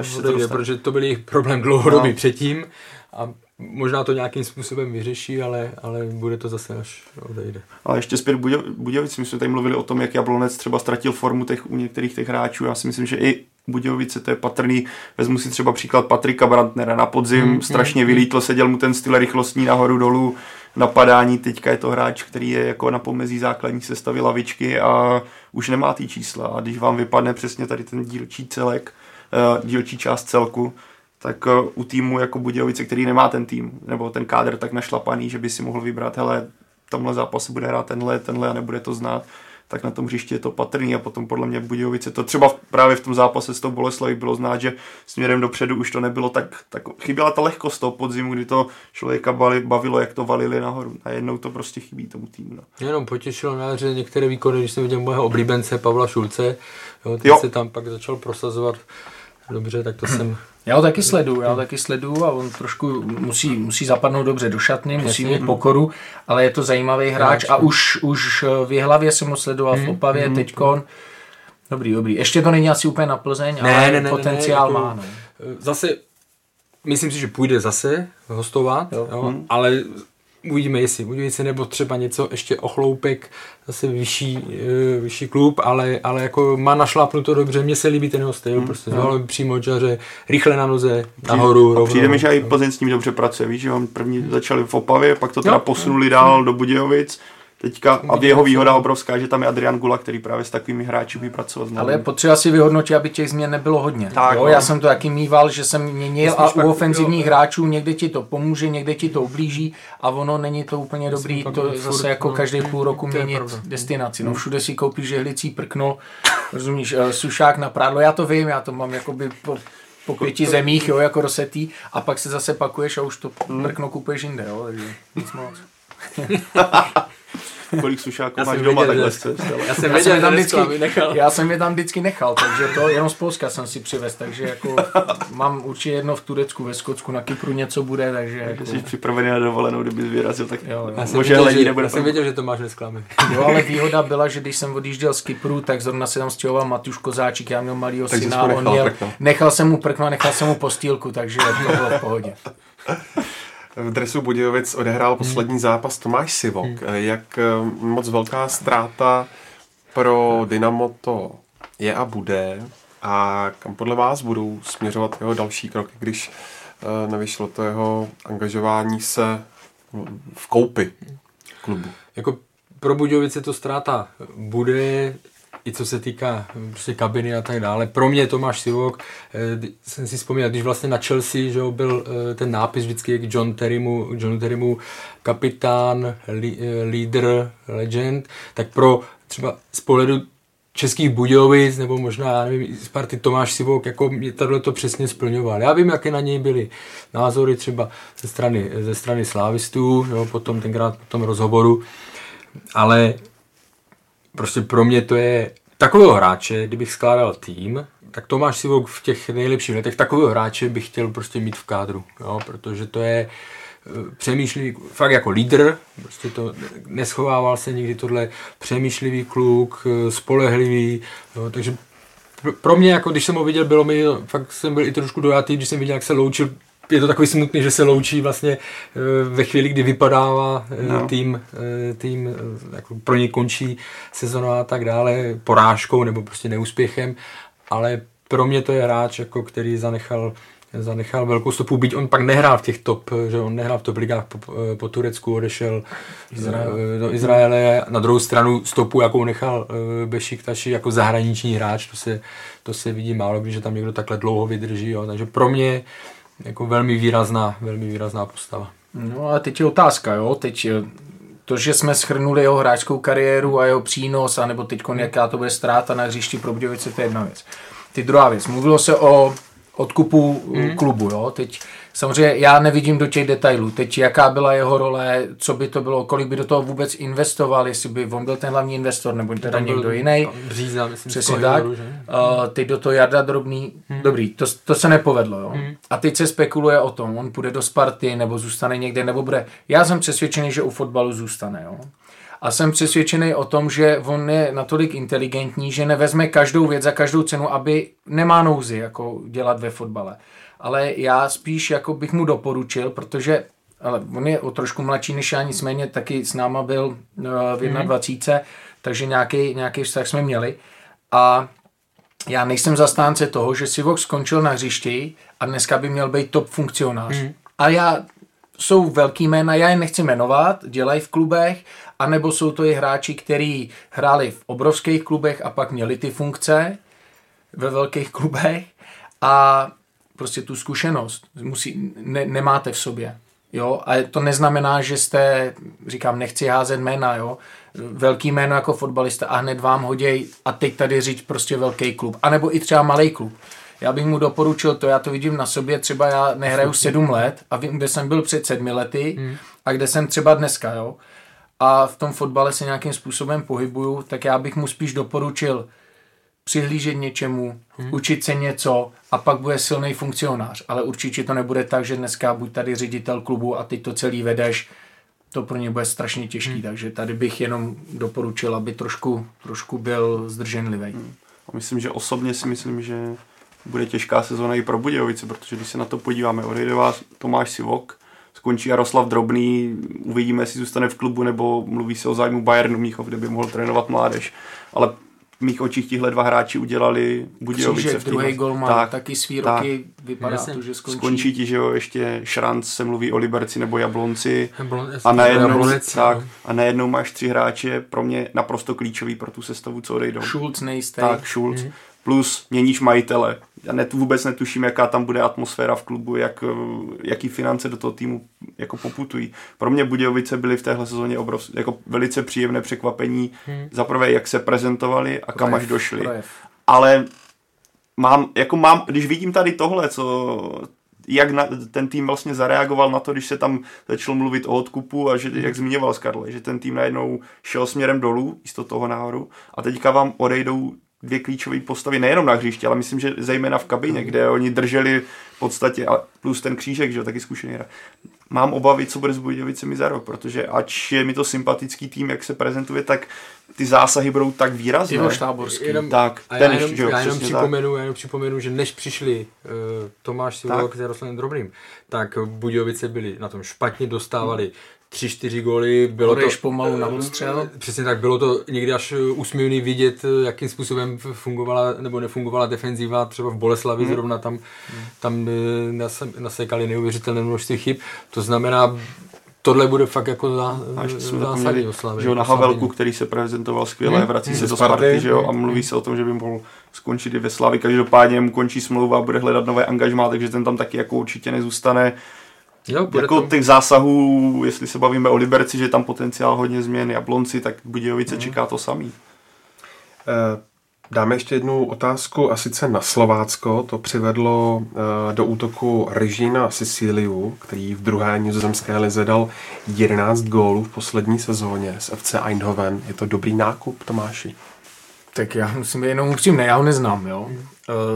se to protože to byl jejich problém dlouhodobě předtím a možná to nějakým způsobem vyřeší, ale bude to zase až odejde. A ještě zpět Budějovice, my jsme tady mluvili o tom, jak Jablonec třeba ztratil formu u některých těch hráčů. Já si myslím, že i Budějovice to je patrný. Vezmu si třeba příklad Patrika Brantnera. Na podzim strašně vylítl, seděl mu ten styl rychlostní nahoru dolů, napadání. Teďka je to hráč, který je jako na pomezí základní sestavy lavičky a už nemá ty čísla. A když vám vypadne přesně tady ten dílčí část celku, tak u týmu jako Budějovice, který nemá ten tým, nebo ten kádr tak našlapaný, že by si mohl vybrat, hele, tomhle zápase bude hrát tenhle a nebude to znát, tak na tom hřišti je to patrný a potom podle mě Budějovice, to třeba právě v tom zápase s tou Boleslaví bylo znát, že směrem dopředu už to nebylo tak chyběla ta lehkost toho podzimu, kdy to člověka bavilo, jak to valili nahoru. A jednou to prostě chybí tomu týmu. No. Jenom potěšilo mě, že některé výkony, když jsem viděl mého oblíbence Pavla Šulce, ten se tam pak začal prosazovat. Dobře, tak to jsem... Já ho taky sleduju a on trošku musí zapadnout dobře do šatny, musí mít pokoru, ale je to zajímavý hráč a už v Jihlavě jsem ho sledoval v Opavě, teďkon. Dobrý. Ještě to není asi úplně na Plzeň, ale potenciál má. Ne. Zase, myslím si, že půjde zase hostovat, jo, ale... Uvidíme, jestli Budějovice nebo třeba něco ještě ochloupek, zase vyšší klub, ale jako má našlápnuto dobře, mně se líbí ten jeho styl, prostě ale přímo od žaře, rychle na noze, nahoru. A přijde mi, že i Plzeň s ním dobře pracuje, víš, že on první začali v Opavě, pak to teda posunuli dál do Budějovic. Teďka a jeho výhoda obrovská, že tam je Adrian Gula, který právě s takovými hráči umí pracovat. Ale je potřeba si vyhodnotit, aby těch změn nebylo hodně. Tak, jo, já jsem to taky mýval, že jsem měnil a u ofenzivních hráčů někde ti to pomůže, někde ti to ublíží a ono není to úplně dobrý, to zase jako každý půl roku měnit destinaci. No všude si koupíš žehlicí prkno, rozumíš, sušák na prádlo, já to vím, já to mám jakoby... po 5 zemích, jo, jako rosetý a pak se zase pakuješ a už to prkno kupuješ jinde, jo, takže nic moc. Kolik sušáků máš doma, takhle jste. Já jsem je tam vždycky nechal, takže to jenom z Polska jsem si přivez, takže jako mám určitě jedno v Turecku, ve Skotsku, na Kypru něco bude, takže... Jako... Jsi připravený na dovolenou, kdyby jsi vyrazil, tak já jsem věděl, že to máš nesklame. Jo, ale výhoda byla, že když jsem odjížděl z Kypru, tak zrovna se tam stěhoval Matuš Kozáčík, já měl malýho syna, on měl... Nechal jsem mu prkno a nechal jsem mu postýlku, takže to bylo v pohodě. V dresu Budějovic odehrál poslední zápas Tomáš Sivok. Jak moc velká ztráta pro Dynamo to je a bude a kam podle vás budou směřovat jeho další kroky, když nevyšlo to jeho angažování se v koupi klubu? Jako pro Budějovice to ztráta bude, i co se týká prostě kabiny a tak dále. Pro mě Tomáš Sivok, jsem si vzpomněl, když vlastně na Chelsea, že byl ten nápis vždycky k John Terrymu kapitán, lídr, legend, tak pro třeba z pohledu Českých Budějovic, nebo možná, já nevím, z party Tomáš Sivok, jako mě to přesně splňoval. Já vím, jaké na něj byly názory třeba ze strany slávistů, jo, potom tenkrát po tom rozhovoru, ale prostě pro mě to je takového hráče, kdybych skládal tým, tak Tomáš Sivok v těch nejlepších letech takového hráče bych chtěl prostě mít v kádru, jo, protože to je přemýšlivý, fakt jako lídr, prostě to neschovával se nikdy tohle, přemýšlivý kluk, spolehlivý, jo, takže pro mě, jako když jsem ho viděl, bylo mi, fakt jsem byl i trošku dojatý, když jsem viděl, jak se loučil, je to takový smutný, že se loučí vlastně ve chvíli, kdy vypadává tým jako pro něj končí sezona a tak dále, porážkou nebo prostě neúspěchem, ale pro mě to je hráč, jako který zanechal velkou stopu, byť on pak nehrál v těch top, že on nehrál v top ligách po Turecku, odešel do Izraele, na druhou stranu stopu, jakou nechal Bešiktaši jako zahraniční hráč, to se vidí málo, když tam někdo takhle dlouho vydrží, jo. Takže pro mě jako velmi výrazná postava. No a teď je otázka, jo, to, že jsme shrnuli jeho hráčskou kariéru a jeho přínos, anebo teď jaká to bude ztráta na hřišti pro Budějovice, to je jedna věc. Ty druhá věc, mluvilo se o odkupu klubu, jo, teď samozřejmě já nevidím do těch detailů, teď jaká byla jeho role, co by to bylo, kolik by do toho vůbec investoval, jestli by on byl ten hlavní investor, nebo teda někdo jiný. Přesně tak. Teď do toho Jarda Drobný, dobrý, to se nepovedlo, jo. A teď se spekuluje o tom, on půjde do Sparty, nebo zůstane někde, nebo bude, já jsem přesvědčený, že u fotbalu zůstane, jo. A jsem přesvědčený o tom, že on je natolik inteligentní, že nevezme každou věc za každou cenu, aby nemá nouzi jako dělat ve fotbale. Ale já spíš jako bych mu doporučil, protože ale on je o trošku mladší než já, nicméně taky s náma byl v 21, takže nějaký vztah jsme měli. A já nejsem zastánce toho, že Sivok skončil na hřišti a dneska by měl být top funkcionář. A jsou velký jména, já je nechci jmenovat, dělají v klubech, anebo jsou to i hráči, kteří hráli v obrovských klubech a pak měli ty funkce ve velkých klubech a prostě tu zkušenost nemáte v sobě. Jo? A to neznamená, že jste, říkám, nechci házet jména, jo? Velký jméno jako fotbalista a hned vám hoděj a teď tady říct prostě velký klub, anebo i třeba malý klub. Já bych mu doporučil to, já to vidím na sobě, třeba já nehraju 7 let a vím, kde jsem byl před 7 lety a kde jsem třeba dneska, jo. A v tom fotbale se nějakým způsobem pohybuju, tak já bych mu spíš doporučil přihlížet něčemu, učit se něco a pak bude silný funkcionář. Ale určitě to nebude tak, že dneska buď tady ředitel klubu a teď to celý vedeš, to pro ně bude strašně těžký, takže tady bych jenom doporučil, aby trošku byl zdrženlivý. A myslím, že osobně si myslím, že bude těžká sezóna i pro Budějovice, protože když se na to podíváme, odejde vás Tomáš Sivok, skončí Jaroslav Drobný, uvidíme, jestli zůstane v klubu, nebo mluví se o zájmu Bayernu Mnichov, kde by mohl trénovat mládež. Ale v mých očích tihle dva hráči udělali Budějovice. Křížek, druhý gól má, taky svý roky, vypadá to, že skončí. Skončí ti, že jo, ještě Šranc, se mluví o Liberci nebo Jablonci. A najednou máš 3 hráče, pro mě naprosto klíčový pro tu sestavu, co odejdou. Schulz nejistý. Tak, Schulz. Plus měníš majitele. Já vůbec netuším, jaká tam bude atmosféra v klubu, jaký finance do toho týmu jako poputují. Pro mě Budějovice byly v téhle sezóně jako velice příjemné překvapení. Za prvé, jak se prezentovali a kam až došli. Ale mám, když vidím tady tohle, ten tým vlastně zareagoval na to, když se tam začal mluvit o odkupu a že, jak zmiňoval Skarle, že ten tým najednou šel směrem dolů, místo toho nahoru a teďka vám odejdou 2 klíčové postavy, nejenom na hřiště, ale myslím, že zejména v kabině, kde oni drželi v podstatě, a plus ten Křížek, že jo, taky zkušený hráč. Mám obavy, co bude s Budějovicemi za rok, protože ač je mi to sympatický tým, jak se prezentuje, tak ty zásahy budou tak výrazné. Já jenom připomenu, že než přišli Tomáš Sivok s Jaroslavem Drobným, tak Budějovice byli na tom špatně, dostávali 3-4 góly, bylo to pomalu na odstřel. Přesně tak, bylo to někdy až úsměvný vidět, jakým způsobem fungovala nebo nefungovala defenziva, třeba v Boleslavi zrovna tam nasekali neuvěřitelné množství chyb. To znamená, tohle bude fakt jako zásadní oslavy. Že jo, na Havelku, který se prezentoval skvěle, vrací se do Sparty, že jo, a mluví se o tom, že by mohl skončit i ve Slavii. Každopádně mu končí smlouva a bude hledat nové angažmá, takže ten tam taky jako určitě nezůstane. Jo, jako těch zásahů, jestli se bavíme o Liberci, že je tam potenciál hodně změn, Jablonci, tak Budějovice čeká to samý. Dáme ještě jednu otázku, a sice na Slovácko. To přivedlo do útoku Režína Sicíliu, který v druhé nizozemské lize dal 11 gólů v poslední sezóně s FC Eindhoven. Je to dobrý nákup, Tomáši? Tak já musím jenom upřímně, já ho neznám. Jo?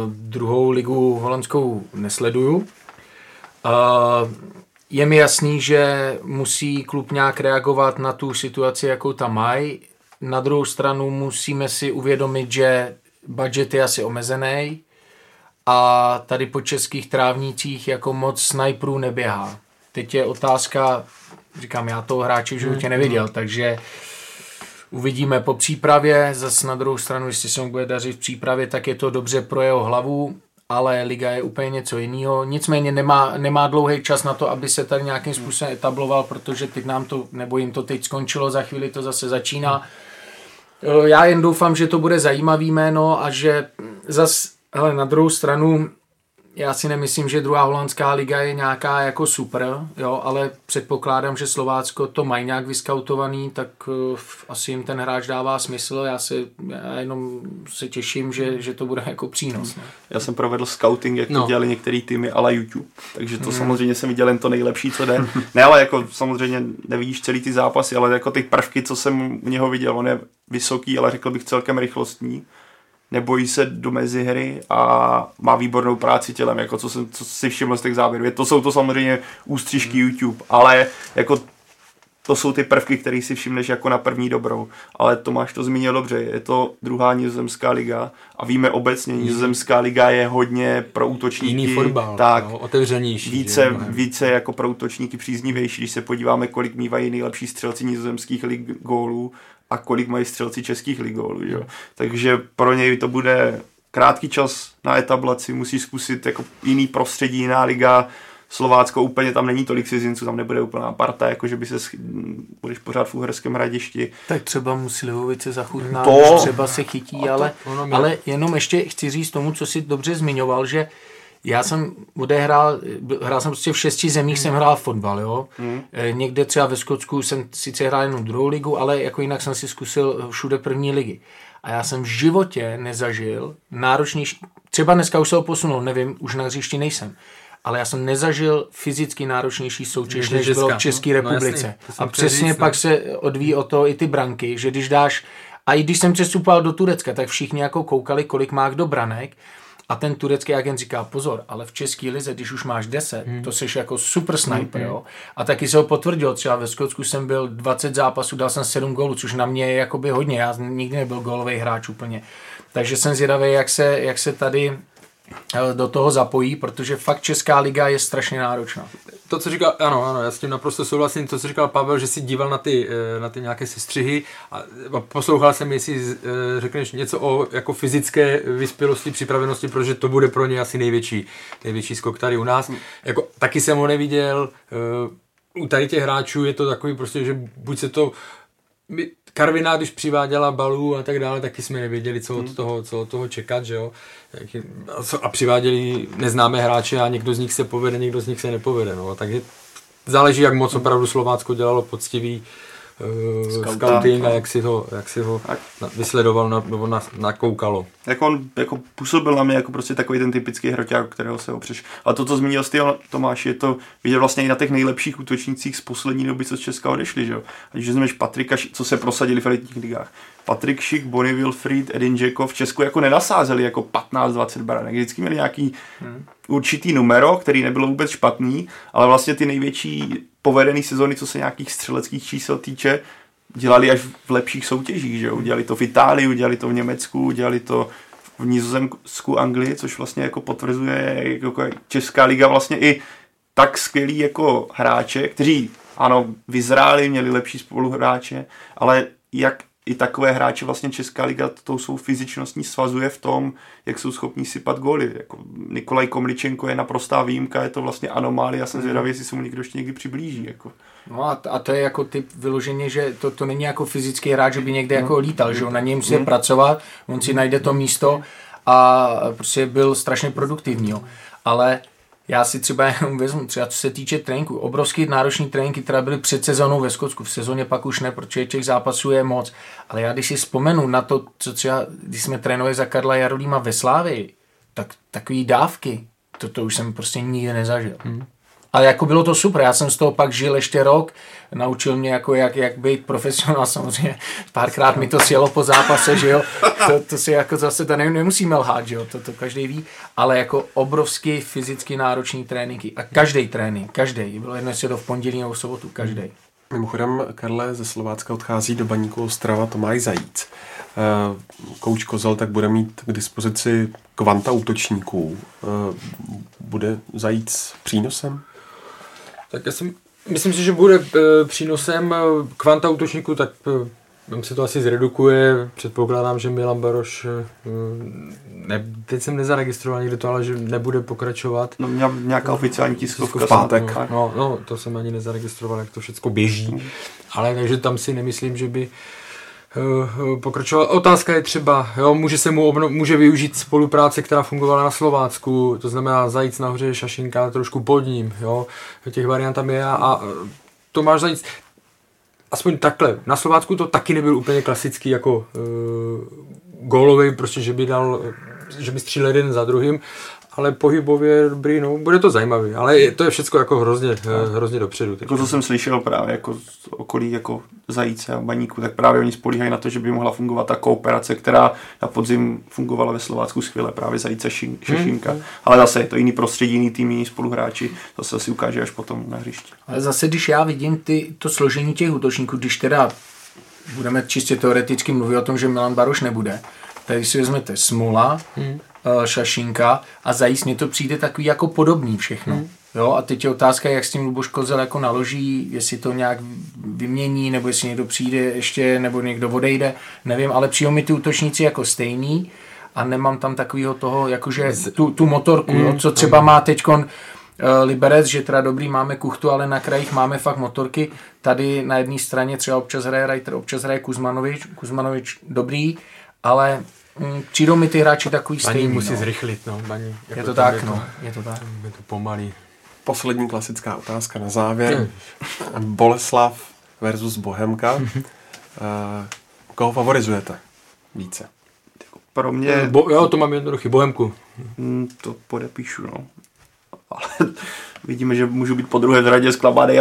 Druhou ligu holandskou nesleduju. Je mi jasný, že musí klub nějak reagovat na tu situaci, jakou tam mají. Na druhou stranu musíme si uvědomit, že budget je asi omezený a tady po českých trávnicích jako moc snajperů neběhá. Teď je otázka, říkám, já toho hráče v životě neviděl, takže uvidíme po přípravě. Zas na druhou stranu, jestli se mu bude dařit v přípravě, tak je to dobře pro jeho hlavu, ale liga je úplně něco jiného. Nicméně nemá dlouhý čas na to, aby se tady nějakým způsobem etabloval, protože teď nám to, nebo jim to teď skončilo, za chvíli to zase začíná. Já jen doufám, že to bude zajímavý jméno a že zase, hele, na druhou stranu, já si nemyslím, že druhá holandská liga je nějaká jako super, jo, ale předpokládám, že Slovácko to mají nějak vyskautovaný, tak asi jim ten hráč dává smysl. Já jenom se těším, že to bude jako přínos. Ne? Já jsem provedl scouting, jak to dělali některé týmy a la YouTube, takže to samozřejmě jsem viděl jen to nejlepší, co jde. Ne, ale jako samozřejmě nevidíš celý ty zápasy, ale jako ty prvky, co jsem u něho viděl, on je vysoký, ale řekl bych celkem rychlostní. Nebojí se do mezihry a má výbornou práci tělem, jako co si všiml z těch záběrů. To jsou to samozřejmě ústřižky YouTube, ale jako to jsou ty prvky, které si všimneš jako na první dobrou. Ale Tomáš to zmínil dobře, je to druhá nizozemská liga a víme obecně, nizozemská liga je hodně pro útočníky. Jiný fotbal, tak, no, otevřenější. Více jako pro útočníky příznivější, když se podíváme, kolik mívají nejlepší střelci nizozemských lig gólů a kolik mají střelci českých ligolů, jo. Takže pro něj to bude krátký čas na etablaci, musí zkusit jako jiný prostředí, jiná liga. Slovácko úplně tam není tolik cizinců, tam nebude úplná parta, jako že by se budeš pořád v Uherském Hradišti. Tak třeba mu Slivovice zachutná, třeba se chytí, ale jenom ještě chci říct tomu, co si dobře zmiňoval, že já jsem hrál jsem prostě v 6 zemích, jsem hrál fotbal, jo. Někde třeba ve Skotsku jsem sice hrál jenom druhou ligu, ale jako jinak jsem si zkusil všude první ligy. A já jsem v životě nezažil náročnější, třeba dneska už se ho posunul, nevím, už na hřišti nejsem, ale já jsem nezažil fyzicky náročnější soutěž, než bylo v České republice. No, a přesně říct, pak se odvíjí o to i ty branky, že když dáš, a i když jsem přestupal do Turecka, tak všichni jako koukali, kolik má kdo branek. A ten turecký agent říká, pozor, ale v české lize, když už máš 10, to jsi jako super sniper, jo. A taky se ho potvrdil, třeba ve Skotsku jsem byl 20 zápasů, dal jsem 7 gólů, což na mě je jakoby hodně, já nikdy nebyl gólový hráč úplně. Takže jsem zvědavý, jak se tady do toho zapojí, protože fakt česká liga je strašně náročná. To, co říkal, ano, já s tím naprosto souhlasím, to, co říkal Pavel, že si díval na ty nějaké sestřihy a poslouchal jsem, jestli řekneš něco o jako fyzické vyspělosti, připravenosti, protože to bude pro ně asi největší skok tady u nás. Jako, taky jsem ho neviděl, u tady těch hráčů je to takový prostě, že buď se to... Karviná, když přiváděla Balu a tak dále, taky jsme nevěděli, co od toho čekat, že jo. A přiváděli neznámé hráče a někdo z nich se povede, někdo z nich se nepovede, no. Takže záleží, jak moc opravdu Slovácko dělalo poctivý scouting a jak si ho vysledoval nebo nakoukalo. Jak on jako působil na mě jako prostě takový ten typický hroťák, kterého se opřeš. A to, co zmínil jsi, Tomáš, je to vidět vlastně i na těch nejlepších útočnících z poslední doby, co z Česka odešli, že jo. A když zmíníš Patrika, co se prosadili v elitních ligách. Patrik Šik, Bonny Wilfried, Edin Dzeko v Česku jako nenasázeli jako 15-20 branek. Vždycky měli nějaký určitý numero, který nebylo vůbec špatný, ale vlastně ty největší povedený sezóny, co se nějakých střeleckých čísel týče, dělali až v lepších soutěžích, že jo? Dělali to v Itálii, dělali to v Německu, dělali to v Nizozemsku, Anglii, což vlastně jako potvrzuje jako česká liga vlastně i tak skvělý jako hráče, kteří ano, vyzráli, měli lepší spoluhráče, ale jak i takové hráče vlastně česká liga tou svou fyzičností svazuje v tom, jak jsou schopní sypat góly. Jako Nikolaj Komličenko je naprostá výjimka, je to vlastně anomálie, já jsem zvědavý, jestli se mu někdo ještě někdy přiblíží. Jako. No a to je jako typ vyloženě, že to není jako fyzický hráč, že by někde jako lítal, že on na něm se pracovat, on si najde to místo a prostě byl strašně produktivní. Jo. Ale já si třeba jenom vezmu, třeba co se týče tréninku, obrovský náročný tréninky, které byly před sezónou ve Skotsku, v sezóně pak už ne, protože těch zápasů je moc. Ale já když si vzpomenu na to, co třeba, když jsme trénovali za Karla Jarolíma ve Slávii, tak takový dávky, to už jsem prostě nikdy nezažil. Ale jako bylo to super, já jsem z toho pak žil ještě rok, naučil mě jako jak být profesionál, samozřejmě párkrát mi to sjelo po zápase, že jo, to si jako zase to nemusíme lhát, že jo, to každý ví, ale jako obrovský fyzicky náročný tréninky a každý trénink, každý, bylo jedno jestli to v pondělí nebo v sobotu, každý. Mimochodem, Karle, ze Slovácka odchází do Baníku Ostrava Tomáš Zajíc. Kouč Kozal tak bude mít k dispozici kvanta útočníků. Bude Zajíc přínosem? Tak já myslím si, že bude přínosem kvanta útočníků, tak se to asi zredukuje. Předpokládám, že Milan Baroš, teď jsem nezaregistroval někde to, ale že nebude pokračovat. No měl nějaká oficiální tiskovka v pátek. No, to jsem ani nezaregistroval, jak to všechno běží. Ale takže tam si nemyslím, že by pokračoval. Otázka je třeba, jo, může využít spolupráce, která fungovala na Slovácku, to znamená Zajíc nahoře, Šašinka trošku pod ním, jo, těch variant tam je a Tomáš Zajíc, aspoň takhle, na Slovácku to taky nebyl úplně klasický jako gólovej, prostě, že by střílel jeden za druhým, ale pohybově dobrý, no, bude to zajímavý, ale to je všechno jako hrozně dopředu. Jako to jsem slyšel právě jako z okolí jako Zajíce a Baníku, tak právě oni spolíhají na to, že by mohla fungovat ta kooperace, která na podzim fungovala ve Slovácku skvěle, právě Zajíce Šešinka, ale zase je to jiný prostředí, jiný tým, jiní spoluhráči, to se asi ukáže až potom na hřišti. Ale zase, když já vidím to složení těch útočníků, když teda budeme čistě teoreticky mluvit o tom, že Milan Baroš nebude, tady si vezmete Smola, Šašinka a Zajíc, mně to přijde takový jako podobný všechno. Jo, a teď je otázka, jak s tím Luboš Kozel jako naloží, jestli to nějak vymění, nebo jestli někdo přijde ještě, nebo někdo odejde, nevím, ale přijde mi ty útočníci jako stejný a nemám tam takového toho, jakože tu motorku, jo, co třeba má teďkon Liberec, že teda dobrý, máme Kuchtu, ale na krajích máme fakt motorky. Tady na jedné straně třeba občas hraje Reiter, občas hraje Kuzmanovič dobrý, ale přijdou mi ty hráči takový stejný. Baní musí zrychlit, no. Baní, jako je to tak. Je to pomalý. Poslední klasická otázka na závěr. Boleslav versus Bohemka. Koho favorizujete více? Pro mě... Jo, to mám jednoduchý. Bohemku. To podepíšu, no. Ale vidíme, že můžu být po druhé v řadě sklamanej,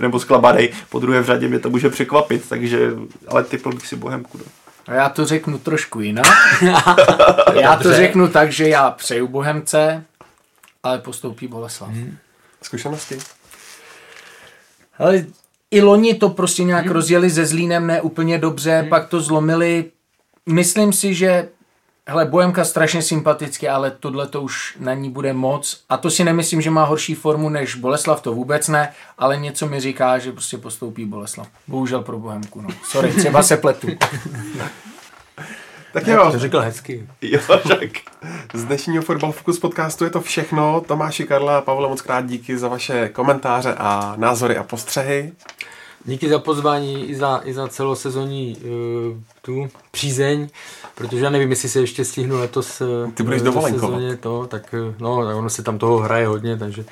nebo sklamanej. Po druhé v řadě mě to může překvapit, takže... Ale typl bych si Bohemku, no. A já to řeknu trošku jinak. Já to řeknu tak, že já přeju Bohemce, ale postoupí Boleslav. Zkušenosti? Ale i loni to prostě nějak rozjeli se Zlínem ne úplně dobře, pak to zlomili. Myslím si, že Bohemka strašně sympatický, ale tohle to už na ní bude moc. A to si nemyslím, že má horší formu než Boleslav, to vůbec ne, ale něco mi říká, že prostě postoupí Boleslav. Bohužel pro Bohemku, no. Sorry, třeba se pletu. Tak jo. To řekl hezky. Jo, tak. Z dnešního Fotbal Focus podcastu je to všechno. Tomáši, Karla a Pavle, moc krát díky za vaše komentáře a názory a postřehy. Díky za pozvání i za celosezonní tu přízeň, protože já nevím, jestli se ještě stihnu letos. Ty budeš dovolenkovat. Tak ono se tam toho hraje hodně, takže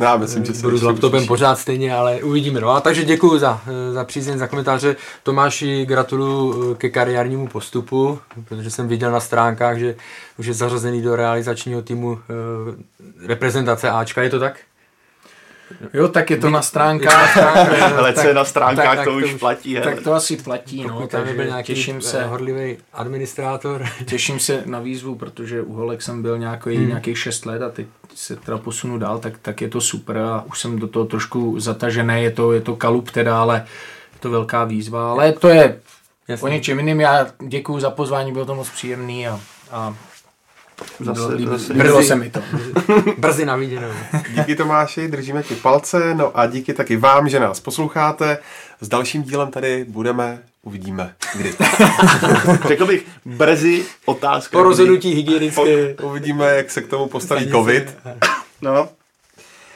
já myslím, že budu s laptopem pořád stejně, ale uvidíme. No. A takže děkuji za přízeň, za komentáře. Tomáši, gratuluju ke kariérnímu postupu, protože jsem viděl na stránkách, že už je zařazený do realizačního týmu reprezentace Ačka, je to tak? Jo, tak je to na stránkách. Ale co je na stránkách, to už platí. Tak to asi platí, no. Tam byl nějaký horlivý administrátor. Těším se na výzvu, protože u Holek jsem byl nějakých 6 let a teď se teda posunu dál, tak je to super a už jsem do toho trošku zatažený, je to kalup teda, ale je to velká výzva, ale to je o něčem jiným. Já děkuju za pozvání, bylo to moc příjemný a Brzo se mi to. Brzy na viděnou. Díky Tomáši, držíme ti palce, no a díky taky vám, že nás posloucháte. S dalším dílem tady budeme, uvidíme kdy. Řekl bych brzy otázka. Po rozhodnutí hygienické. Uvidíme, jak se k tomu postaví covid. No.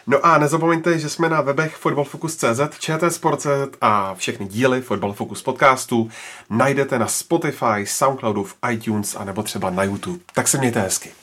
No a nezapomeňte, že jsme na webech Football Focus CZ, ČT Sport CZ a všechny díly Football Focus podcastu najdete na Spotify, Soundcloudu, v iTunes a nebo třeba na YouTube. Tak se mějte hezky.